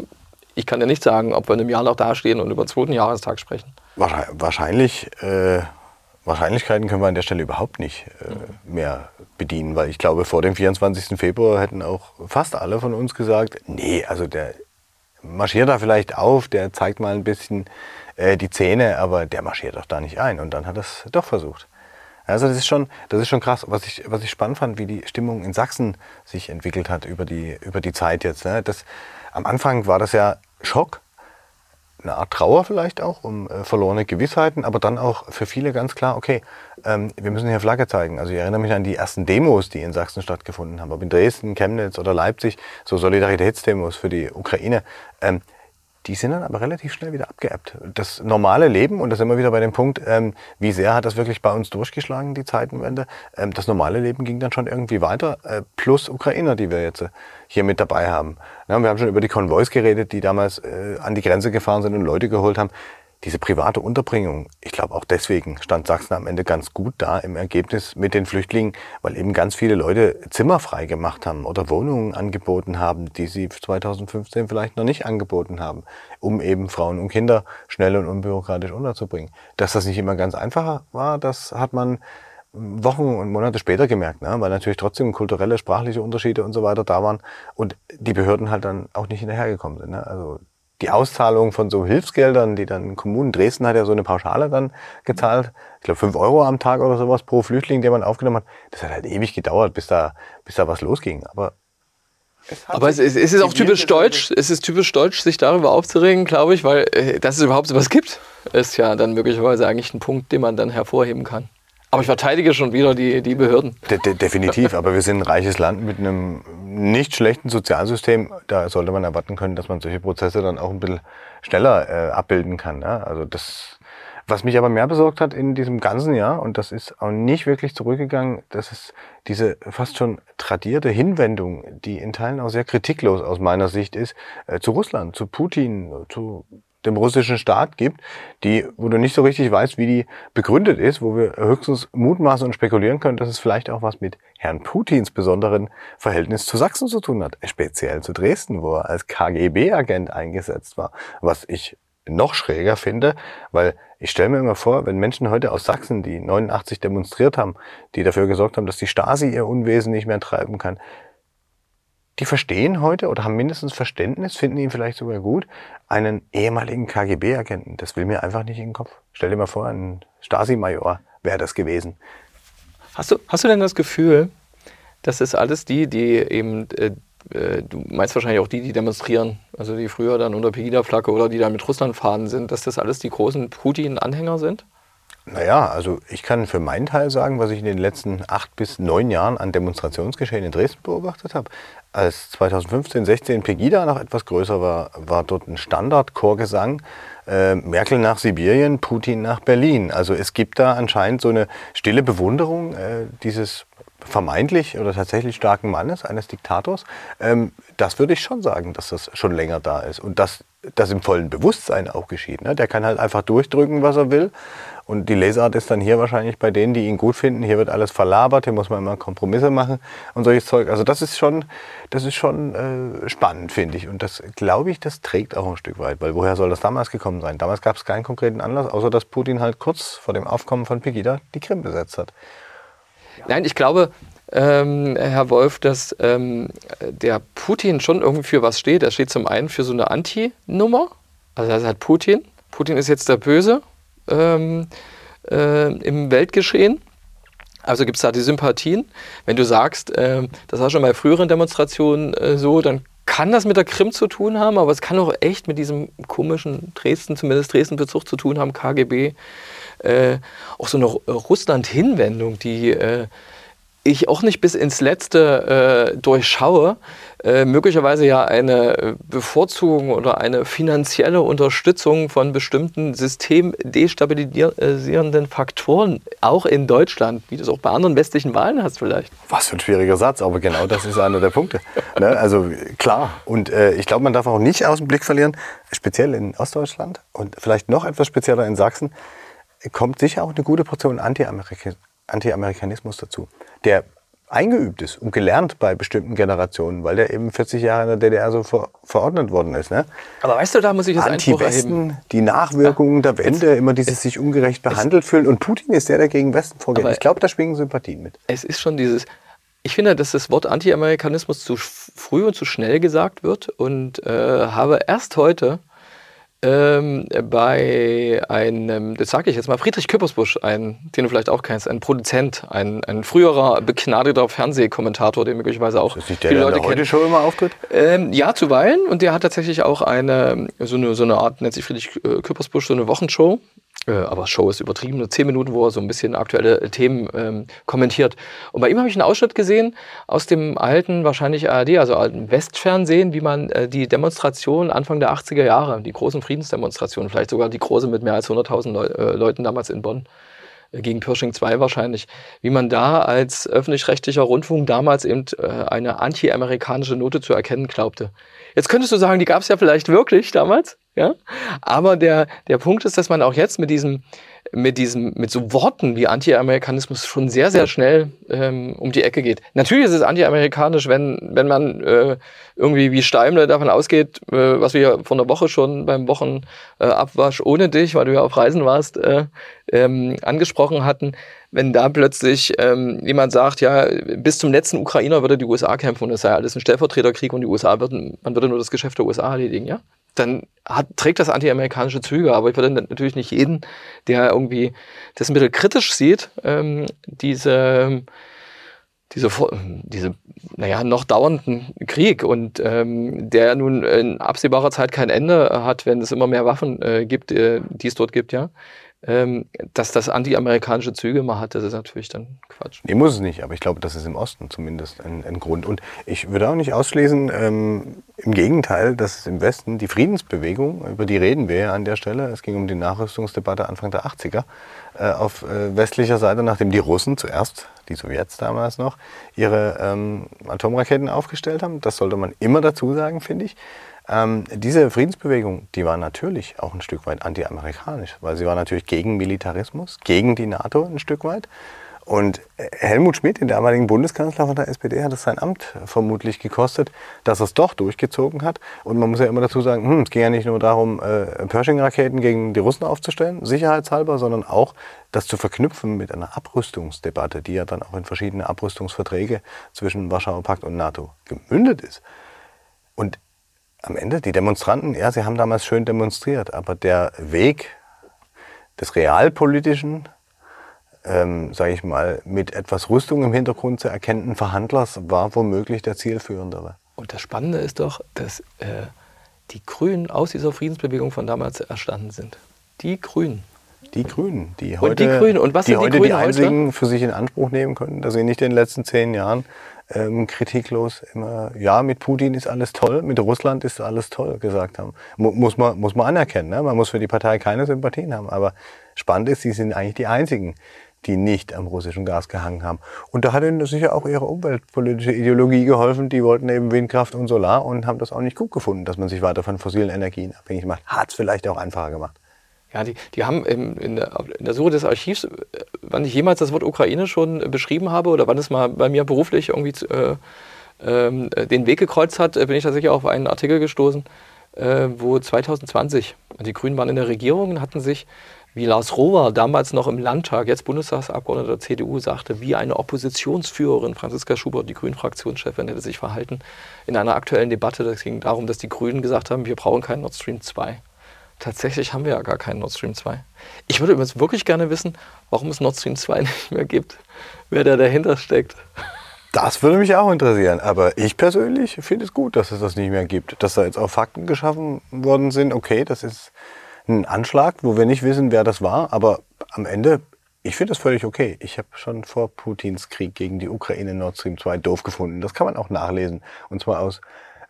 Ich kann ja nicht sagen, ob wir in einem Jahr noch dastehen und über den 2. Jahrestag sprechen. Wahrscheinlichkeiten können wir an der Stelle überhaupt nicht mehr bedienen, weil ich glaube, vor dem 24. Februar hätten auch fast alle von uns gesagt, nee, also der marschiert da vielleicht auf, der zeigt mal ein bisschen die Zähne, aber der marschiert doch da nicht ein. Und dann hat er es doch versucht. Also das ist schon krass, was ich spannend fand, wie die Stimmung in Sachsen sich entwickelt hat über die Zeit jetzt. Ne? Am Anfang war das ja Schock, eine Art Trauer vielleicht auch, um verlorene Gewissheiten, aber dann auch für viele ganz klar, okay, wir müssen hier Flagge zeigen. Also ich erinnere mich an die ersten Demos, die in Sachsen stattgefunden haben, ob in Dresden, Chemnitz oder Leipzig, so Solidaritätsdemos für die Ukraine. Die sind dann aber relativ schnell wieder abgeebbt. Das normale Leben, und das sind wir wieder bei dem Punkt, wie sehr hat das wirklich bei uns durchgeschlagen, die Zeitenwende, das normale Leben ging dann schon irgendwie weiter, plus Ukrainer, die wir jetzt hier mit dabei haben. Ja, wir haben schon über die Konvois geredet, die damals an die Grenze gefahren sind und Leute geholt haben. Diese private Unterbringung, ich glaube auch deswegen stand Sachsen am Ende ganz gut da im Ergebnis mit den Flüchtlingen, weil eben ganz viele Leute Zimmer frei gemacht haben oder Wohnungen angeboten haben, die sie 2015 vielleicht noch nicht angeboten haben, um eben Frauen und Kinder schnell und unbürokratisch unterzubringen. Dass das nicht immer ganz einfach war, das hat man Wochen und Monate später gemerkt, ne? Weil natürlich trotzdem kulturelle, sprachliche Unterschiede und so weiter da waren und die Behörden halt dann auch nicht hinterhergekommen sind. Ne? Also die Auszahlung von so Hilfsgeldern, die dann Kommunen, Dresden hat ja so eine Pauschale dann gezahlt, ich glaube 5 € am Tag oder sowas pro Flüchtling, den man aufgenommen hat, das hat halt ewig gedauert, bis da was losging, aber es ist auch typisch deutsch, sich darüber aufzuregen, glaube ich, weil dass es überhaupt sowas gibt, ist ja dann möglicherweise eigentlich ein Punkt, den man dann hervorheben kann. Aber ich verteidige schon wieder die Behörden. Definitiv, aber wir sind ein reiches Land mit einem nicht schlechten Sozialsystem. Da sollte man erwarten können, dass man solche Prozesse dann auch ein bisschen schneller abbilden kann. Ja? Also das, was mich aber mehr besorgt hat in diesem ganzen Jahr, und das ist auch nicht wirklich zurückgegangen, das ist diese fast schon tradierte Hinwendung, die in Teilen auch sehr kritiklos aus meiner Sicht ist, zu Russland, zu Putin, zu dem russischen Staat gibt, die, wo du nicht so richtig weißt, wie die begründet ist, wo wir höchstens mutmaßen und spekulieren können, dass es vielleicht auch was mit Herrn Putins besonderen Verhältnis zu Sachsen zu tun hat, speziell zu Dresden, wo er als KGB-Agent eingesetzt war, was ich noch schräger finde, weil ich stelle mir immer vor, wenn Menschen heute aus Sachsen, die 89 demonstriert haben, die dafür gesorgt haben, dass die Stasi ihr Unwesen nicht mehr treiben kann, die verstehen heute oder haben mindestens Verständnis, finden ihn vielleicht sogar gut, einen ehemaligen KGB-Agenten. Das will mir einfach nicht in den Kopf. Stell dir mal vor, ein Stasi-Major wäre das gewesen. Hast du denn das Gefühl, dass es alles die eben, du meinst wahrscheinlich auch die demonstrieren, also die früher dann unter Pegida-Flagge oder die dann mit Russland-Fahnen sind, dass das alles die großen Putin-Anhänger sind? Naja, also ich kann für meinen Teil sagen, was ich in den letzten 8 bis 9 Jahren an Demonstrationsgeschehen in Dresden beobachtet habe. Als 2015, 16 Pegida noch etwas größer war, war dort ein Standardchorgesang. Merkel nach Sibirien, Putin nach Berlin. Also es gibt da anscheinend so eine stille Bewunderung dieses vermeintlich oder tatsächlich starken Mannes, eines Diktators. Das würde ich schon sagen, dass das schon länger da ist und dass das im vollen Bewusstsein auch geschieht. Ne? Der kann halt einfach durchdrücken, was er will. Und die Lesart ist dann hier wahrscheinlich bei denen, die ihn gut finden. Hier wird alles verlabert, hier muss man immer Kompromisse machen und solches Zeug. Also das ist schon spannend, finde ich. Und das, glaube ich, das trägt auch ein Stück weit. Weil woher soll das damals gekommen sein? Damals gab es keinen konkreten Anlass, außer dass Putin halt kurz vor dem Aufkommen von Pegida die Krim besetzt hat. Nein, ich glaube, Herr Wolf, dass der Putin schon irgendwie für was steht. Er steht zum einen für so eine Anti-Nummer. Also das hat Putin. Putin ist jetzt der Böse. Im Weltgeschehen. Also gibt es da die Sympathien. Wenn du sagst, das war schon bei früheren Demonstrationen so, dann kann das mit der Krim zu tun haben, aber es kann auch echt mit diesem komischen Dresden, zumindest Dresden-Bezug zu tun haben, KGB. Auch so eine Russland-Hinwendung, die ich auch nicht bis ins Letzte durchschaue, möglicherweise ja eine Bevorzugung oder eine finanzielle Unterstützung von bestimmten systemdestabilisierenden Faktoren, auch in Deutschland, wie du es auch bei anderen westlichen Wahlen hast vielleicht. Was für ein schwieriger Satz, aber genau das ist einer der Punkte. Ne? Also klar, und ich glaube, man darf auch nicht aus dem Blick verlieren, speziell in Ostdeutschland und vielleicht noch etwas spezieller in Sachsen, kommt sicher auch eine gute Portion Anti-Amerikanismus dazu, der eingeübt ist und gelernt bei bestimmten Generationen, weil der eben 40 Jahre in der DDR so verordnet worden ist. Ne? Aber weißt du, da muss ich jetzt Anti-Westen, die Nachwirkungen der Wende, immer dieses sich ungerecht behandelt fühlen. Und Putin ist der, der gegen Westen vorgeht. Ich glaube, da schwingen Sympathien mit. Es ist schon dieses, ich finde, dass das Wort Anti-Amerikanismus zu früh und zu schnell gesagt wird und habe erst heute bei einem, das sage ich jetzt mal, Friedrich Küppersbusch, den du vielleicht auch kennst, ein Produzent, ein früherer begnadeter Fernsehkommentator, den möglicherweise auch ist nicht der, viele Leute kennen. Ist heute schon immer auftritt? Ja, zuweilen. Und der hat tatsächlich auch so eine Art, nennt sich Friedrich Küppersbusch, so eine Wochenshow. Aber Show ist übertrieben, nur 10 Minuten, wo er so ein bisschen aktuelle Themen kommentiert. Und bei ihm habe ich einen Ausschnitt gesehen aus dem alten, wahrscheinlich ARD, also alten Westfernsehen, wie man die Demonstrationen Anfang der 80er Jahre, die großen Friedensdemonstrationen, vielleicht sogar die große mit mehr als 100.000 Leuten damals in Bonn, gegen Pershing 2 wahrscheinlich, wie man da als öffentlich-rechtlicher Rundfunk damals eben eine anti-amerikanische Note zu erkennen glaubte. Jetzt könntest du sagen, die gab es ja vielleicht wirklich damals, ja? Aber der Punkt ist, dass man auch jetzt mit so Worten wie Anti-Amerikanismus schon sehr, sehr schnell um die Ecke geht. Natürlich ist es anti-amerikanisch, wenn man irgendwie wie Steimle davon ausgeht, was wir vor einer Woche schon beim Wochenabwasch ohne dich, weil du ja auf Reisen warst, angesprochen hatten, wenn da plötzlich jemand sagt, ja, bis zum letzten Ukrainer würde die USA kämpfen und es sei alles ein Stellvertreterkrieg und die USA man würde nur das Geschäft der USA erledigen, ja? Dann trägt das antiamerikanische Züge, aber ich würde natürlich nicht jeden, der irgendwie das ein bisschen kritisch sieht, diese naja, noch dauernden Krieg und der nun in absehbarer Zeit kein Ende hat, wenn es immer mehr Waffen gibt, die es dort gibt, ja, dass das antiamerikanische Züge immer hat, das ist natürlich dann Quatsch. Nee, muss es nicht, aber ich glaube, das ist im Osten zumindest ein Grund. Und ich würde auch nicht ausschließen, im Gegenteil, dass es im Westen die Friedensbewegung, über die reden wir ja an der Stelle, es ging um die Nachrüstungsdebatte Anfang der 80er, auf westlicher Seite, nachdem die Russen zuerst, die Sowjets damals noch, ihre Atomraketen aufgestellt haben, das sollte man immer dazu sagen, finde ich. Diese Friedensbewegung, die war natürlich auch ein Stück weit antiamerikanisch, weil sie war natürlich gegen Militarismus, gegen die NATO ein Stück weit. Und Helmut Schmidt, den damaligen Bundeskanzler von der SPD, hat es sein Amt vermutlich gekostet, dass er es doch durchgezogen hat. Und man muss ja immer dazu sagen, es ging ja nicht nur darum, Pershing-Raketen gegen die Russen aufzustellen, sicherheitshalber, sondern auch das zu verknüpfen mit einer Abrüstungsdebatte, die ja dann auch in verschiedene Abrüstungsverträge zwischen Warschauer Pakt und NATO gemündet ist. Und am Ende, die Demonstranten, ja, sie haben damals schön demonstriert, aber der Weg des realpolitischen, sage ich mal, mit etwas Rüstung im Hintergrund zu erkennenden Verhandlers war womöglich der zielführendere. Und das Spannende ist doch, dass die Grünen aus dieser Friedensbewegung von damals entstanden sind. Die Grünen. Die Grünen, die heute die einzigen für sich in Anspruch nehmen können, dass sie nicht in den letzten 10 Jahren kritiklos immer, ja, mit Putin ist alles toll, mit Russland ist alles toll, gesagt haben. Muss man anerkennen, ne? Man muss für die Partei keine Sympathien haben. Aber spannend ist, sie sind eigentlich die einzigen, die nicht am russischen Gas gehangen haben. Und da hat ihnen sicher auch ihre umweltpolitische Ideologie geholfen. Die wollten eben Windkraft und Solar und haben das auch nicht gut gefunden, dass man sich weiter von fossilen Energien abhängig macht. Hat es vielleicht auch einfacher gemacht. Ja, die haben in der Suche des Archivs, wann ich jemals das Wort Ukraine schon beschrieben habe oder wann es mal bei mir beruflich irgendwie den Weg gekreuzt hat, bin ich tatsächlich auf einen Artikel gestoßen, wo 2020, die Grünen waren in der Regierung und hatten sich, wie Lars Rohwer damals noch im Landtag, jetzt Bundestagsabgeordneter der CDU, sagte, wie eine Oppositionsführerin, Franziska Schubert, die Grünen-Fraktionschefin, hätte sich verhalten in einer aktuellen Debatte. Das ging darum, dass die Grünen gesagt haben, wir brauchen keinen Nord Stream 2. Tatsächlich haben wir ja gar keinen Nord Stream 2. Ich würde übrigens wirklich gerne wissen, warum es Nord Stream 2 nicht mehr gibt, wer da dahinter steckt. Das würde mich auch interessieren. Aber ich persönlich finde es gut, dass es das nicht mehr gibt. Dass da jetzt auch Fakten geschaffen worden sind, okay, das ist ein Anschlag, wo wir nicht wissen, wer das war. Aber am Ende, ich finde das völlig okay. Ich habe schon vor Putins Krieg gegen die Ukraine Nord Stream 2 doof gefunden. Das kann man auch nachlesen. Und zwar aus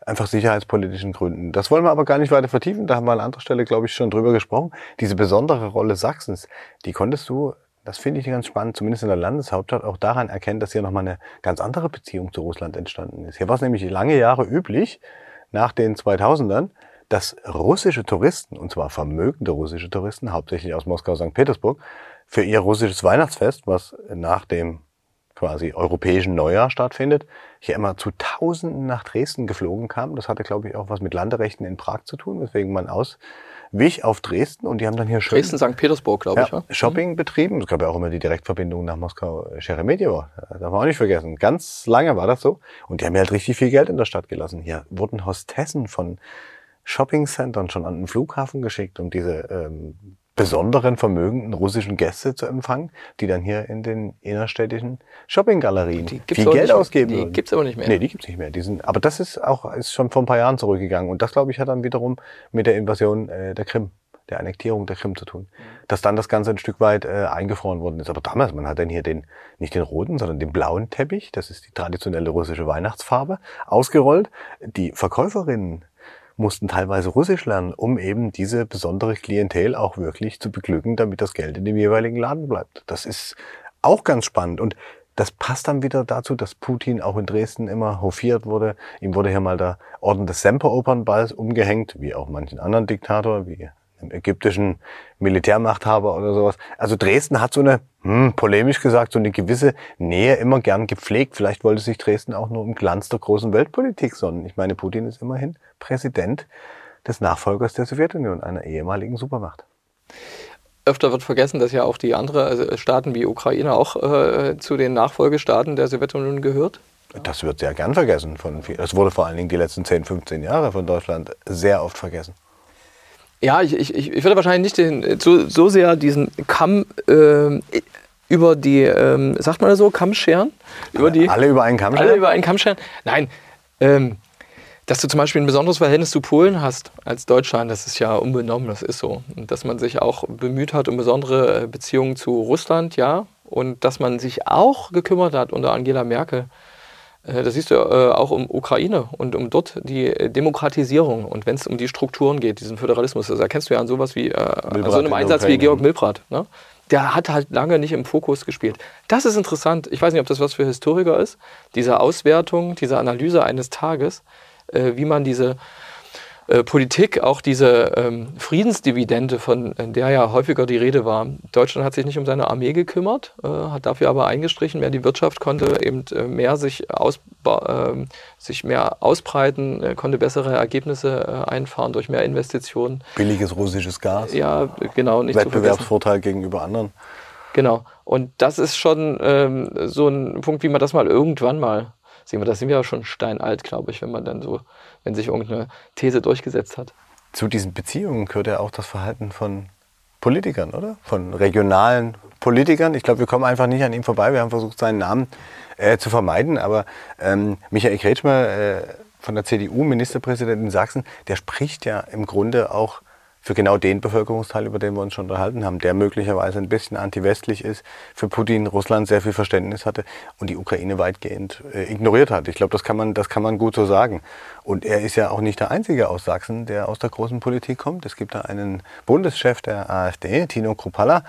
einfach sicherheitspolitischen Gründen. Das wollen wir aber gar nicht weiter vertiefen. Da haben wir an anderer Stelle, glaube ich, schon drüber gesprochen. Diese besondere Rolle Sachsens, die konntest du, das finde ich ganz spannend, zumindest in der Landeshauptstadt, auch daran erkennen, dass hier nochmal eine ganz andere Beziehung zu Russland entstanden ist. Hier war es nämlich lange Jahre üblich, nach den 2000ern, dass russische Touristen, und zwar vermögende russische Touristen, hauptsächlich aus Moskau, St. Petersburg, für ihr russisches Weihnachtsfest, was nach dem quasi europäischen Neujahr stattfindet, hier immer zu Tausenden nach Dresden geflogen kam. Das hatte, glaube ich, auch was mit Landerechten in Prag zu tun, weswegen man auswich auf Dresden. Und die haben dann hier schön Dresden, St. Petersburg, glaube ich, ja, Shopping betrieben. Es gab ja auch immer die Direktverbindung nach Moskau, Scheremetjewo. Das darf man auch nicht vergessen. Ganz lange war das so. Und die haben halt richtig viel Geld in der Stadt gelassen. Hier wurden Hostessen von Shoppingcentern schon an den Flughafen geschickt, um diese besonderen vermögenden russischen Gäste zu empfangen, die dann hier in den innerstädtischen Shopping-Galerien viel Geld ausgeben. Die gibt es aber nicht mehr. Nee, die gibt es nicht mehr. Die sind, aber das ist schon vor ein paar Jahren zurückgegangen. Und das, glaube ich, hat dann wiederum mit der Invasion der Krim, der Annektierung der Krim zu tun. Dass dann das Ganze ein Stück weit eingefroren worden ist. Aber damals, man hat dann hier den, nicht den roten, sondern den blauen Teppich, das ist die traditionelle russische Weihnachtsfarbe, ausgerollt. Die Verkäuferinnen mussten teilweise Russisch lernen, um eben diese besondere Klientel auch wirklich zu beglücken, damit das Geld in dem jeweiligen Laden bleibt. Das ist auch ganz spannend. Und das passt dann wieder dazu, dass Putin auch in Dresden immer hofiert wurde. Ihm wurde hier mal der Orden des Semperopernballs umgehängt, wie auch manchen anderen Diktator, wie einem ägyptischen Militärmachthaber oder sowas. Also Dresden hat so eine, polemisch gesagt, so eine gewisse Nähe immer gern gepflegt. Vielleicht wollte sich Dresden auch nur im Glanz der großen Weltpolitik sonnen. Ich meine, Putin ist immerhin Präsident des Nachfolgers der Sowjetunion, einer ehemaligen Supermacht. Öfter wird vergessen, dass ja auch die anderen Staaten wie Ukraine auch zu den Nachfolgestaaten der Sowjetunion gehört. Das wird sehr gern vergessen. Das wurde vor allen Dingen die letzten 10, 15 Jahre von Deutschland sehr oft vergessen. Ja, ich würde wahrscheinlich nicht so sehr diesen Kamm über die, sagt man das so, Kamm scheren? Alle über einen Kamm scheren? Alle über einen Kamm scheren? Nein, dass du zum Beispiel ein besonderes Verhältnis zu Polen hast als Deutschland, das ist ja unbenommen, das ist so. Und dass man sich auch bemüht hat um besondere Beziehungen zu Russland, ja. Und dass man sich auch gekümmert hat unter Angela Merkel, das siehst du auch um Ukraine und um dort die Demokratisierung. Und wenn es um die Strukturen geht, diesen Föderalismus, das erkennst du ja an sowas wie, an so einem Einsatz wie Georg Milbradt, ne? Der hat halt lange nicht im Fokus gespielt. Das ist interessant. Ich weiß nicht, ob das was für Historiker ist, diese Auswertung, diese Analyse eines Tages, wie man diese Politik, auch diese Friedensdividende, von der ja häufiger die Rede war. Deutschland hat sich nicht um seine Armee gekümmert, hat dafür aber eingestrichen, mehr die Wirtschaft konnte eben mehr sich mehr ausbreiten, konnte bessere Ergebnisse einfahren durch mehr Investitionen. Billiges russisches Gas. Ja, genau. Nicht Wettbewerbsvorteil gegenüber anderen. Genau. Und das ist schon so ein Punkt, wie man das mal irgendwann mal sehen wir, da sind wir ja schon steinalt, glaube ich, wenn man dann so, wenn sich irgendeine These durchgesetzt hat. Zu diesen Beziehungen gehört ja auch das Verhalten von Politikern, oder? Von regionalen Politikern. Ich glaube, wir kommen einfach nicht an ihm vorbei. Wir haben versucht, seinen Namen zu vermeiden. Aber Michael Kretschmer von der CDU, Ministerpräsident in Sachsen, der spricht ja im Grunde auch für genau den Bevölkerungsteil, über den wir uns schon unterhalten haben, der möglicherweise ein bisschen antiwestlich ist, für Putin, Russland sehr viel Verständnis hatte und die Ukraine weitgehend ignoriert hat. Ich glaube, das kann man gut so sagen. Und er ist ja auch nicht der Einzige aus Sachsen, der aus der großen Politik kommt. Es gibt da einen Bundeschef der AfD, Tino Chrupalla,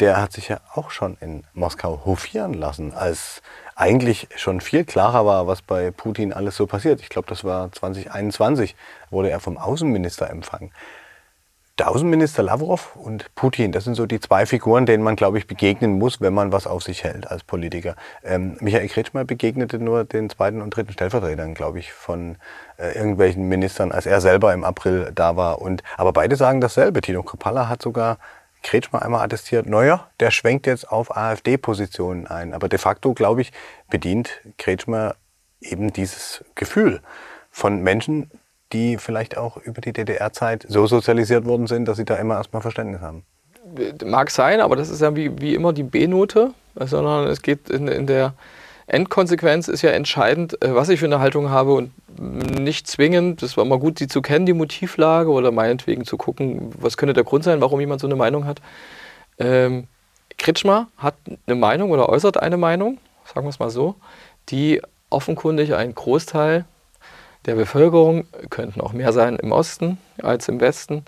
der hat sich ja auch schon in Moskau hofieren lassen, als eigentlich schon viel klarer war, was bei Putin alles so passiert. Ich glaube, das war 2021, wurde er vom Außenminister empfangen. Der Außenminister Lavrov und Putin, das sind so die zwei Figuren, denen man, glaube ich, begegnen muss, wenn man was auf sich hält als Politiker. Michael Kretschmer begegnete nur den zweiten und dritten Stellvertretern, glaube ich, von irgendwelchen Ministern, als er selber im April da war. Aber beide sagen dasselbe. Tino Chrupalla hat sogar Kretschmer einmal attestiert, naja, der schwenkt jetzt auf AfD-Positionen ein. Aber de facto, glaube ich, bedient Kretschmer eben dieses Gefühl von Menschen, die vielleicht auch über die DDR-Zeit so sozialisiert worden sind, dass sie da immer erstmal Verständnis haben. Mag sein, aber das ist ja wie immer die B-Note, sondern es geht in der Endkonsequenz ist ja entscheidend, was ich für eine Haltung habe und nicht zwingend, das war mal gut, die zu kennen, die Motivlage oder meinetwegen zu gucken, was könnte der Grund sein, warum jemand so eine Meinung hat. Kretschmer hat eine Meinung oder äußert eine Meinung, sagen wir es mal so, die offenkundig einen Großteil der Bevölkerung, könnten auch mehr sein im Osten als im Westen,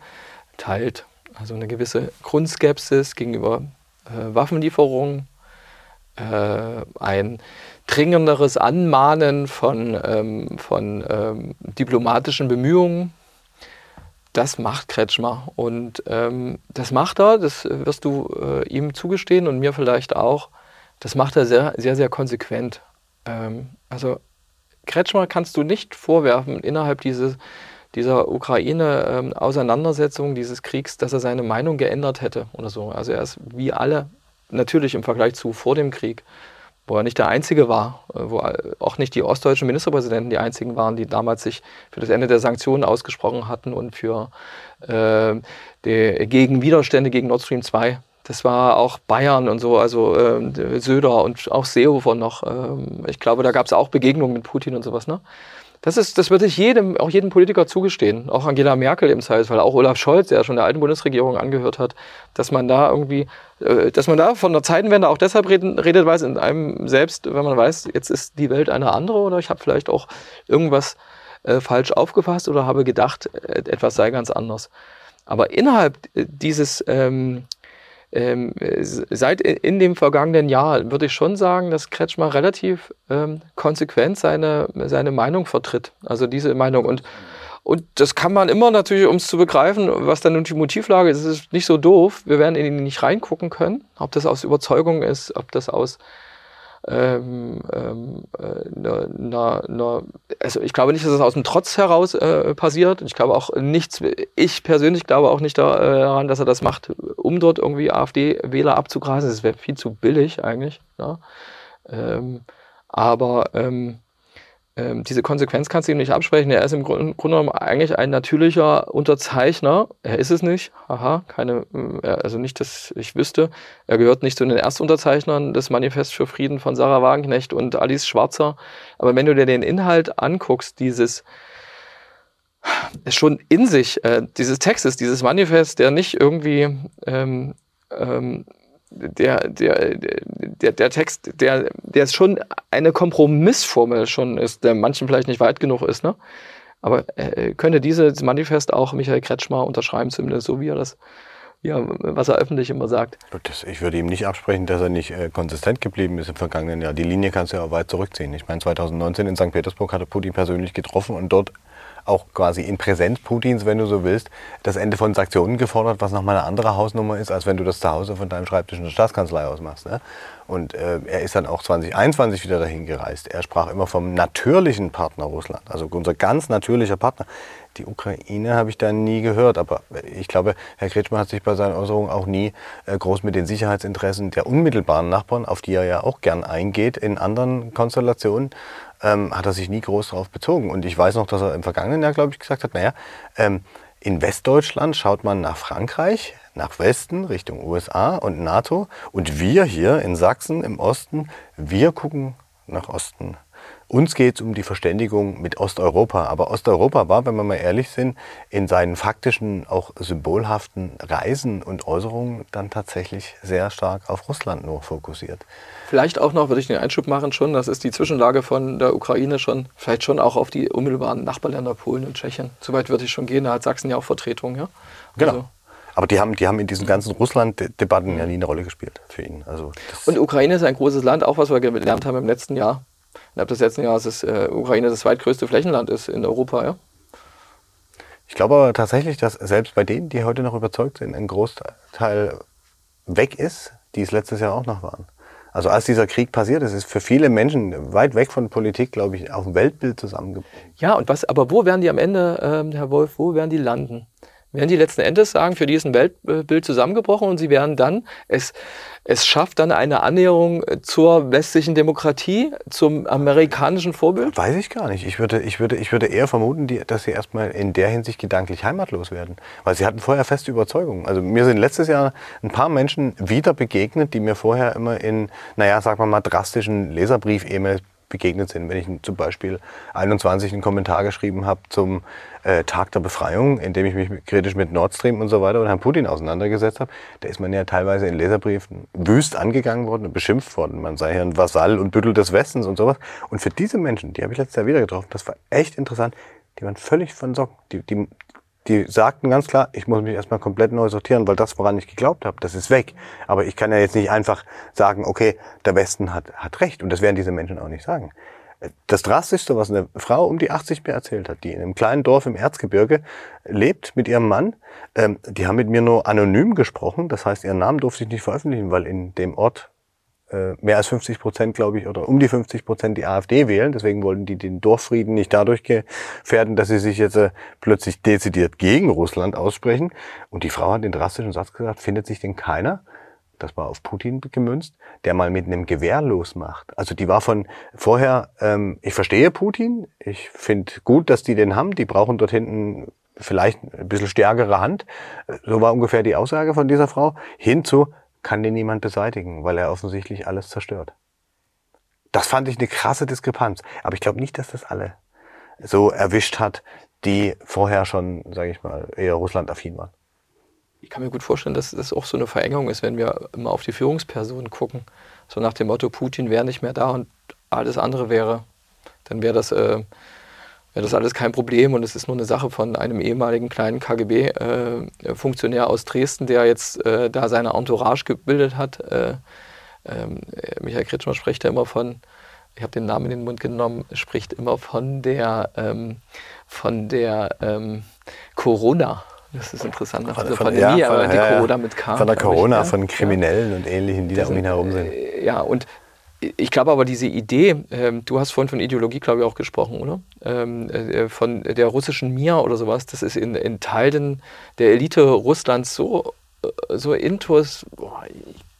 teilt. Also eine gewisse Grundskepsis gegenüber Waffenlieferungen, ein dringenderes Anmahnen von diplomatischen Bemühungen. Das macht Kretschmer und das macht er, das wirst du ihm zugestehen und mir vielleicht auch, das macht er sehr, sehr, sehr konsequent. Also Kretschmer kannst du nicht vorwerfen, innerhalb dieser Ukraine-Auseinandersetzung, dieses Kriegs, dass er seine Meinung geändert hätte oder so. Also er ist wie alle, natürlich im Vergleich zu vor dem Krieg, wo er nicht der Einzige war, wo auch nicht die ostdeutschen Ministerpräsidenten die Einzigen waren, die damals sich für das Ende der Sanktionen ausgesprochen hatten und für gegen Widerstände gegen Nord Stream 2. Das war auch Bayern und so, also Söder und auch Seehofer noch. Ich glaube, da gab es auch Begegnungen mit Putin und sowas. Ne? Das würde ich auch jedem Politiker zugestehen, auch Angela Merkel im Zweifelsfall, auch Olaf Scholz, der ja schon der alten Bundesregierung angehört hat, dass man da irgendwie, dass man da von der Zeitenwende auch deshalb redet, weil es in einem selbst, wenn man weiß, jetzt ist die Welt eine andere oder ich habe vielleicht auch irgendwas falsch aufgefasst oder habe gedacht, etwas sei ganz anders. Aber innerhalb dieses seit in dem vergangenen Jahr würde ich schon sagen, dass Kretschmer relativ konsequent seine Meinung vertritt, also diese Meinung. Und das kann man immer natürlich, um es zu begreifen, was dann die Motivlage ist, ist nicht so doof, wir werden in ihn nicht reingucken können, ob das aus Überzeugung ist, ob das aus also ich glaube nicht, dass es aus dem Trotz heraus passiert. Ich glaube auch nichts, ich persönlich glaube auch nicht daran, dass er das macht, um dort irgendwie AfD-Wähler abzugrasen. Das wäre viel zu billig eigentlich. Ja? Aber diese Konsequenz kannst du ihm nicht absprechen. Er ist im Grunde genommen eigentlich ein natürlicher Unterzeichner. Er ist es nicht. Aha, keine, also nicht, dass ich wüsste. Er gehört nicht zu den Erstunterzeichnern des Manifests für Frieden von Sahra Wagenknecht und Alice Schwarzer. Aber wenn du dir den Inhalt anguckst, dieses schon in sich, dieses Textes, dieses Manifest, der nicht irgendwie der Text, der ist schon eine Kompromissformel schon ist, der manchen vielleicht nicht weit genug ist, ne? Aber könnte dieses Manifest auch Michael Kretschmer unterschreiben, zumindest so wie er das, ja, was er öffentlich immer sagt. Das, ich würde ihm nicht absprechen, dass er nicht konsistent geblieben ist im vergangenen Jahr. Die Linie kannst du ja auch weit zurückziehen. Ich meine, 2019 in St. Petersburg hatte Putin persönlich getroffen und dort auch quasi in Präsenz Putins, wenn du so willst, das Ende von Sanktionen gefordert, was nochmal eine andere Hausnummer ist, als wenn du das zu Hause von deinem Schreibtisch in der Staatskanzlei aus machst. Ne? Und er ist dann auch 2021 wieder dahin gereist. Er sprach immer vom natürlichen Partner Russland, also unser ganz natürlicher Partner. Die Ukraine habe ich da nie gehört, aber ich glaube, Herr Kretschmer hat sich bei seinen Äußerungen auch nie groß mit den Sicherheitsinteressen der unmittelbaren Nachbarn, auf die er ja auch gern eingeht, in anderen Konstellationen, hat er sich nie groß darauf bezogen. Und ich weiß noch, dass er im vergangenen Jahr, glaube ich, gesagt hat, naja, in Westdeutschland schaut man nach Frankreich, nach Westen, Richtung USA und NATO. Und wir hier in Sachsen im Osten, wir gucken nach Osten. Uns geht es um die Verständigung mit Osteuropa. Aber Osteuropa war, wenn wir mal ehrlich sind, in seinen faktischen, auch symbolhaften Reisen und Äußerungen dann tatsächlich sehr stark auf Russland nur fokussiert. Vielleicht auch noch, würde ich den Einschub machen schon, das ist die Zwischenlage von der Ukraine schon, vielleicht schon auch auf die unmittelbaren Nachbarländer Polen und Tschechien. So weit würde ich schon gehen, da hat Sachsen ja auch Vertretung. Ja? Also genau. Aber die haben in diesen ganzen Russland-Debatten ja nie eine Rolle gespielt für ihn. Also und Ukraine ist ein großes Land, auch was wir gelernt haben im letzten Jahr. Ab des letzten Jahres ist Ukraine das zweitgrößte Flächenland ist in Europa, ja? Ich glaube aber tatsächlich, dass selbst bei denen, die heute noch überzeugt sind, ein Großteil weg ist, die es letztes Jahr auch noch waren. Also als dieser Krieg passiert ist, ist für viele Menschen weit weg von Politik, glaube ich, auf dem Weltbild zusammengebrochen. Ja, und was, aber wo werden die am Ende, Herr Wolf, wo werden die landen? Werden die letzten Endes sagen, für die ist ein Weltbild zusammengebrochen und sie werden dann, es schafft dann eine Annäherung zur westlichen Demokratie, zum amerikanischen Vorbild? Weiß ich gar nicht. Ich würde eher vermuten, dass sie erstmal in der Hinsicht gedanklich heimatlos werden. Weil sie hatten vorher feste Überzeugungen. Also mir sind letztes Jahr ein paar Menschen wieder begegnet, die mir vorher immer in, naja, sagen wir mal, drastischen Leserbrief-E-Mails begegnet sind, wenn ich zum Beispiel 21 einen Kommentar geschrieben habe zum Tag der Befreiung, in dem ich mich kritisch mit Nord Stream und so weiter und Herrn Putin auseinandergesetzt habe, da ist man ja teilweise in Leserbriefen wüst angegangen worden und beschimpft worden. Man sei ja ein Vasall und Büttel des Westens und sowas. Und für diese Menschen, die habe ich letztes Jahr wieder getroffen, das war echt interessant, die waren völlig von Socken. Die sagten ganz klar, ich muss mich erstmal komplett neu sortieren, weil das, woran ich geglaubt habe, das ist weg. Aber ich kann ja jetzt nicht einfach sagen, okay, der Westen hat recht. Und das werden diese Menschen auch nicht sagen. Das Drastischste, was eine Frau um die 80 mir erzählt hat, die in einem kleinen Dorf im Erzgebirge lebt mit ihrem Mann, die haben mit mir nur anonym gesprochen. Das heißt, ihren Namen durfte ich nicht veröffentlichen, weil in dem Ort mehr als 50%, glaube ich, oder um die 50% die AfD wählen. Deswegen wollten die den Dorffrieden nicht dadurch gefährden, dass sie sich jetzt plötzlich dezidiert gegen Russland aussprechen. Und die Frau hat den drastischen Satz gesagt, findet sich denn keiner, das war auf Putin gemünzt, der mal mit einem Gewehr losmacht. Also die war von vorher, ich verstehe Putin, ich finde gut, dass die den haben, die brauchen dort hinten vielleicht ein bisschen stärkere Hand. So war ungefähr die Aussage von dieser Frau, hinzu, kann den niemand beseitigen, weil er offensichtlich alles zerstört. Das fand ich eine krasse Diskrepanz. Aber ich glaube nicht, dass das alle so erwischt hat, die vorher schon, sage ich mal, eher russlandaffin waren. Ich kann mir gut vorstellen, dass das auch so eine Verengung ist, wenn wir immer auf die Führungspersonen gucken. So nach dem Motto, Putin wäre nicht mehr da und alles andere wäre, dann wäre das alles kein Problem und es ist nur eine Sache von einem ehemaligen kleinen KGB-Funktionär aus Dresden, der jetzt da seine Entourage gebildet hat. Michael Kretschmer spricht ja immer von, ich habe den Namen in den Mund genommen, spricht immer von der Corona. Das ist interessant, also Pandemie, aber die Corona mit K. Von der Corona, von Kriminellen und Ähnlichen, die da um ihn herum sind. Ja, und ich glaube aber diese Idee, du hast vorhin von Ideologie, glaube ich, auch gesprochen, oder? Von der russischen Mir oder sowas, das ist in Teilen der Elite Russlands so intus,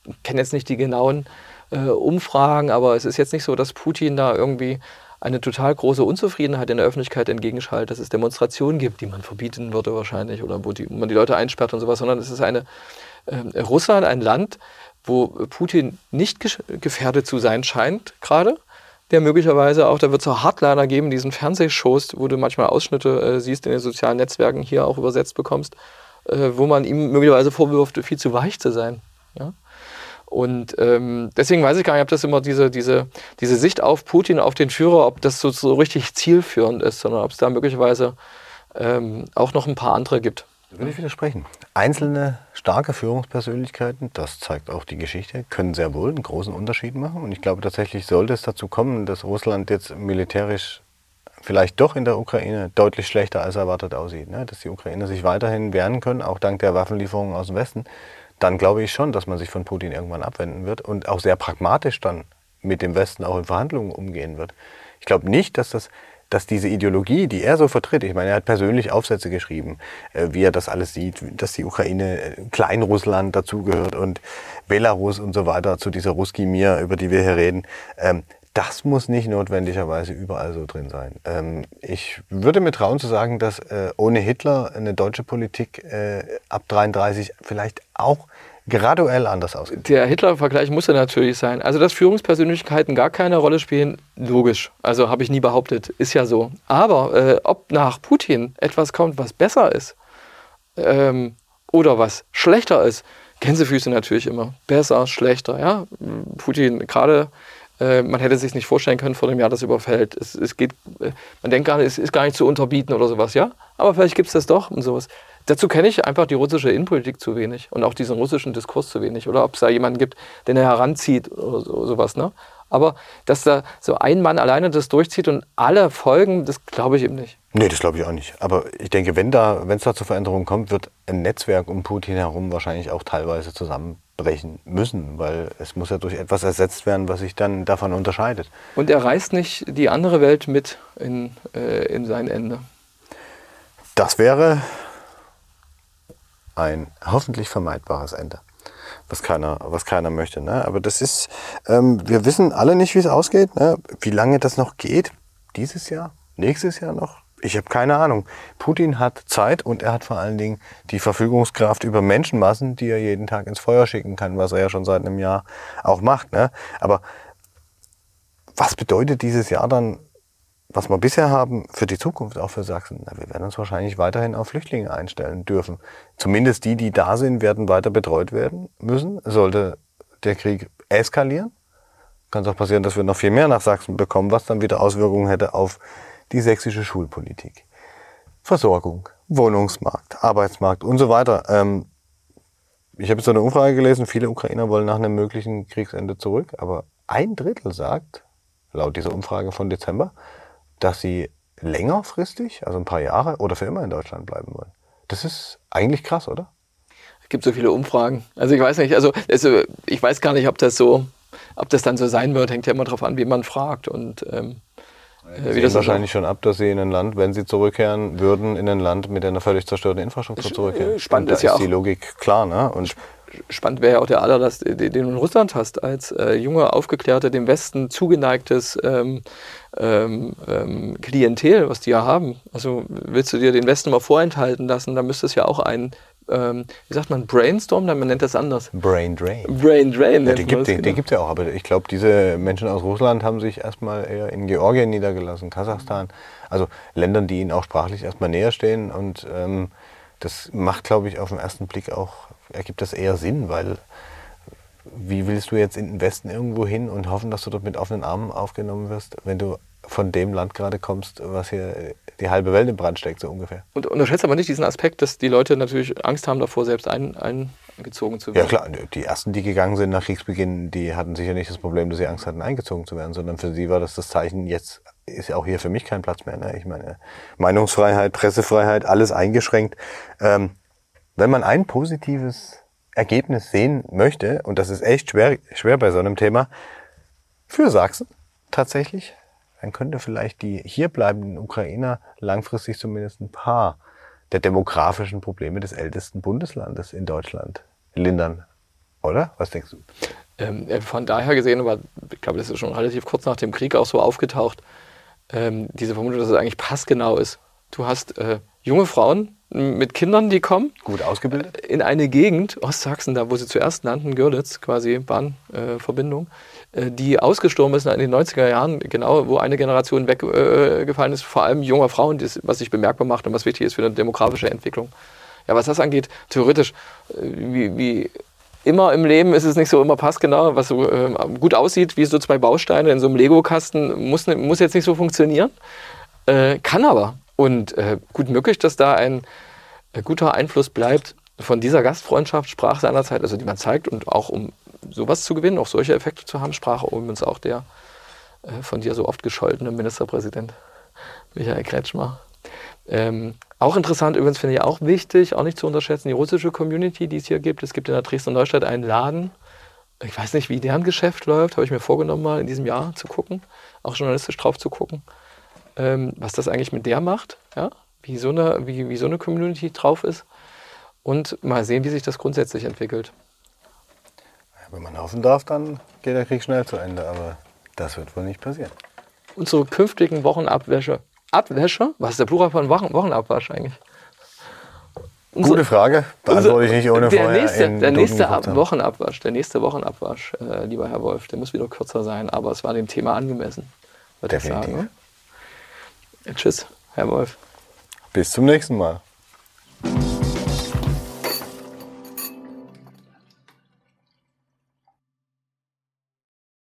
ich kenne jetzt nicht die genauen Umfragen, aber es ist jetzt nicht so, dass Putin da irgendwie eine total große Unzufriedenheit in der Öffentlichkeit entgegenschallt, dass es Demonstrationen gibt, die man verbieten würde wahrscheinlich oder wo man die Leute einsperrt und sowas, sondern es ist eine Russland, ein Land, wo Putin nicht gefährdet zu sein scheint gerade, der möglicherweise auch, da wird es auch Hardliner geben, diesen Fernsehshows, wo du manchmal Ausschnitte siehst in den sozialen Netzwerken, hier auch übersetzt bekommst, wo man ihm möglicherweise vorwirft, viel zu weich zu sein. Ja? Und deswegen weiß ich gar nicht, ob das immer diese Sicht auf Putin, auf den Führer, ob das so richtig zielführend ist, sondern ob es da möglicherweise auch noch ein paar andere gibt. Da will ich widersprechen. Einzelne starke Führungspersönlichkeiten, das zeigt auch die Geschichte, können sehr wohl einen großen Unterschied machen. Und ich glaube tatsächlich, sollte es dazu kommen, dass Russland jetzt militärisch vielleicht doch in der Ukraine deutlich schlechter als erwartet aussieht, ne? Dass die Ukrainer sich weiterhin wehren können, auch dank der Waffenlieferungen aus dem Westen, dann glaube ich schon, dass man sich von Putin irgendwann abwenden wird und auch sehr pragmatisch dann mit dem Westen auch in Verhandlungen umgehen wird. Ich glaube nicht, dass diese Ideologie, die er so vertritt, ich meine, er hat persönlich Aufsätze geschrieben, wie er das alles sieht, dass die Ukraine, Kleinrussland dazugehört und Belarus und so weiter, zu dieser Ruski Mir, über die wir hier reden. Das muss nicht notwendigerweise überall so drin sein. Ich würde mir trauen zu sagen, dass ohne Hitler eine deutsche Politik ab 1933 vielleicht auch graduell anders aussieht. Der Hitler-Vergleich muss ja natürlich sein. Also, dass Führungspersönlichkeiten gar keine Rolle spielen, logisch. Also, habe ich nie behauptet. Ist ja so. Aber ob nach Putin etwas kommt, was besser ist oder was schlechter ist, Gänsefüße natürlich immer. Besser, schlechter. Ja? Putin gerade... Man hätte sich nicht vorstellen können vor dem Jahr, das überfällt. Es geht, man denkt gar nicht, es ist gar nicht zu unterbieten oder sowas, ja? Aber vielleicht gibt es das doch und sowas. Dazu kenne ich einfach die russische Innenpolitik zu wenig und auch diesen russischen Diskurs zu wenig. Oder ob es da jemanden gibt, den er heranzieht oder sowas, ne? Aber dass da so ein Mann alleine das durchzieht und alle folgen, das glaube ich eben nicht. Nee, das glaube ich auch nicht. Aber ich denke, wenn es da zu Veränderungen kommt, wird ein Netzwerk um Putin herum wahrscheinlich auch teilweise zusammenbrechen müssen, weil es muss ja durch etwas ersetzt werden, was sich dann davon unterscheidet. Und er reißt nicht die andere Welt mit in sein Ende. Das wäre ein hoffentlich vermeidbares Ende, was keiner möchte. Ne? Aber das ist, wir wissen alle nicht, wie es ausgeht, ne? Wie lange das noch geht, dieses Jahr. Nächstes Jahr noch? Ich habe keine Ahnung. Putin hat Zeit und er hat vor allen Dingen die Verfügungskraft über Menschenmassen, die er jeden Tag ins Feuer schicken kann, was er ja schon seit einem Jahr auch macht. Ne? Aber was bedeutet dieses Jahr dann, was wir bisher haben, für die Zukunft, auch für Sachsen? Na, wir werden uns wahrscheinlich weiterhin auf Flüchtlinge einstellen dürfen. Zumindest die da sind, werden weiter betreut werden müssen. Sollte der Krieg eskalieren, kann es auch passieren, dass wir noch viel mehr nach Sachsen bekommen, was dann wieder Auswirkungen hätte auf die sächsische Schulpolitik, Versorgung, Wohnungsmarkt, Arbeitsmarkt und so weiter. Ich habe jetzt so eine Umfrage gelesen, viele Ukrainer wollen nach einem möglichen Kriegsende zurück, aber 1/3 sagt, laut dieser Umfrage von Dezember, dass sie längerfristig, also ein paar Jahre oder für immer in Deutschland bleiben wollen. Das ist eigentlich krass, oder? Es gibt so viele Umfragen. Also ich weiß nicht, ich weiß gar nicht, ob das dann so sein wird, hängt ja immer darauf an, wie man fragt und Sie sehen wahrscheinlich schon ab, dass sie in ein Land, wenn sie zurückkehren würden, in ein Land mit einer völlig zerstörten Infrastruktur zurückkehren. Spannend ist ja auch. Die Logik klar, ne? Und spannend wäre ja auch der Aderlass, den du in Russland hast, als junge, aufgeklärte, dem Westen zugeneigtes Klientel, was die ja haben. Also willst du dir den Westen mal vorenthalten lassen, dann müsste es ja auch einen, wie sagt man, Brainstorm, man nennt das anders. Brain Drain. Ja, den gibt es ja auch, aber ich glaube, diese Menschen aus Russland haben sich erstmal eher in Georgien niedergelassen, Kasachstan, also Ländern, die ihnen auch sprachlich erstmal näher stehen und das macht, glaube ich, auf den ersten Blick auch, ergibt das eher Sinn, weil wie willst du jetzt in den Westen irgendwo hin und hoffen, dass du dort mit offenen Armen aufgenommen wirst, wenn du von dem Land gerade kommst, was hier die halbe Welt in Brand steckt, so ungefähr. Und unterschätzt aber nicht diesen Aspekt, dass die Leute natürlich Angst haben davor, selbst eingezogen zu werden. Ja klar, die ersten, die gegangen sind nach Kriegsbeginn, die hatten sicher nicht das Problem, dass sie Angst hatten, eingezogen zu werden, sondern für sie war das Zeichen, jetzt ist auch hier für mich kein Platz mehr. Ne? Ich meine, Meinungsfreiheit, Pressefreiheit, alles eingeschränkt. Wenn man ein positives Ergebnis sehen möchte, und das ist echt schwer bei so einem Thema, für Sachsen tatsächlich, dann könnte vielleicht die hierbleibenden Ukrainer langfristig zumindest ein paar der demografischen Probleme des ältesten Bundeslandes in Deutschland lindern. Oder? Was denkst du? Von daher gesehen, aber ich glaube, das ist schon relativ kurz nach dem Krieg auch so aufgetaucht, diese Vermutung, dass es eigentlich passgenau ist. Du hast junge Frauen mit Kindern, die kommen. Gut ausgebildet. In eine Gegend, Ostsachsen, da wo sie zuerst nannten, Görlitz, quasi Bahnverbindung, die ausgestorben ist in den 90er Jahren, genau, wo eine Generation weggefallen ist, vor allem junger Frauen, was sich bemerkbar macht und was wichtig ist für eine demografische Entwicklung. Ja, was das angeht, theoretisch, wie immer im Leben ist es nicht so immer passgenau, was so gut aussieht, wie so zwei Bausteine in so einem Lego-Kasten, muss jetzt nicht so funktionieren, kann aber. Und gut möglich, dass da ein guter Einfluss bleibt von dieser Gastfreundschaft, Sprache seinerzeit, also die man zeigt, und auch um sowas zu gewinnen, auch solche Effekte zu haben, Sprache, übrigens auch der von dir so oft gescholtene Ministerpräsident Michael Kretschmer. Auch interessant, übrigens finde ich auch wichtig, auch nicht zu unterschätzen, die russische Community, die es hier gibt. Es gibt in der Dresden Neustadt einen Laden, ich weiß nicht, wie deren Geschäft läuft, habe ich mir vorgenommen, mal in diesem Jahr zu gucken, auch journalistisch drauf zu gucken, was das eigentlich mit der macht, ja? Wie so eine Community drauf ist, und mal sehen, wie sich das grundsätzlich entwickelt. Wenn man hoffen darf, dann geht der Krieg schnell zu Ende, aber das wird wohl nicht passieren. Unsere künftigen Wochenabwäsche. Abwäsche? Was ist der Plural von Wochenabwasch eigentlich? Gute Frage, beantworte ich nicht ohne Der nächste Wochenabwasch, lieber Herr Wolf, der muss wieder kürzer sein, aber es war dem Thema angemessen, würde ich sagen. Tschüss, Herr Wolf. Bis zum nächsten Mal.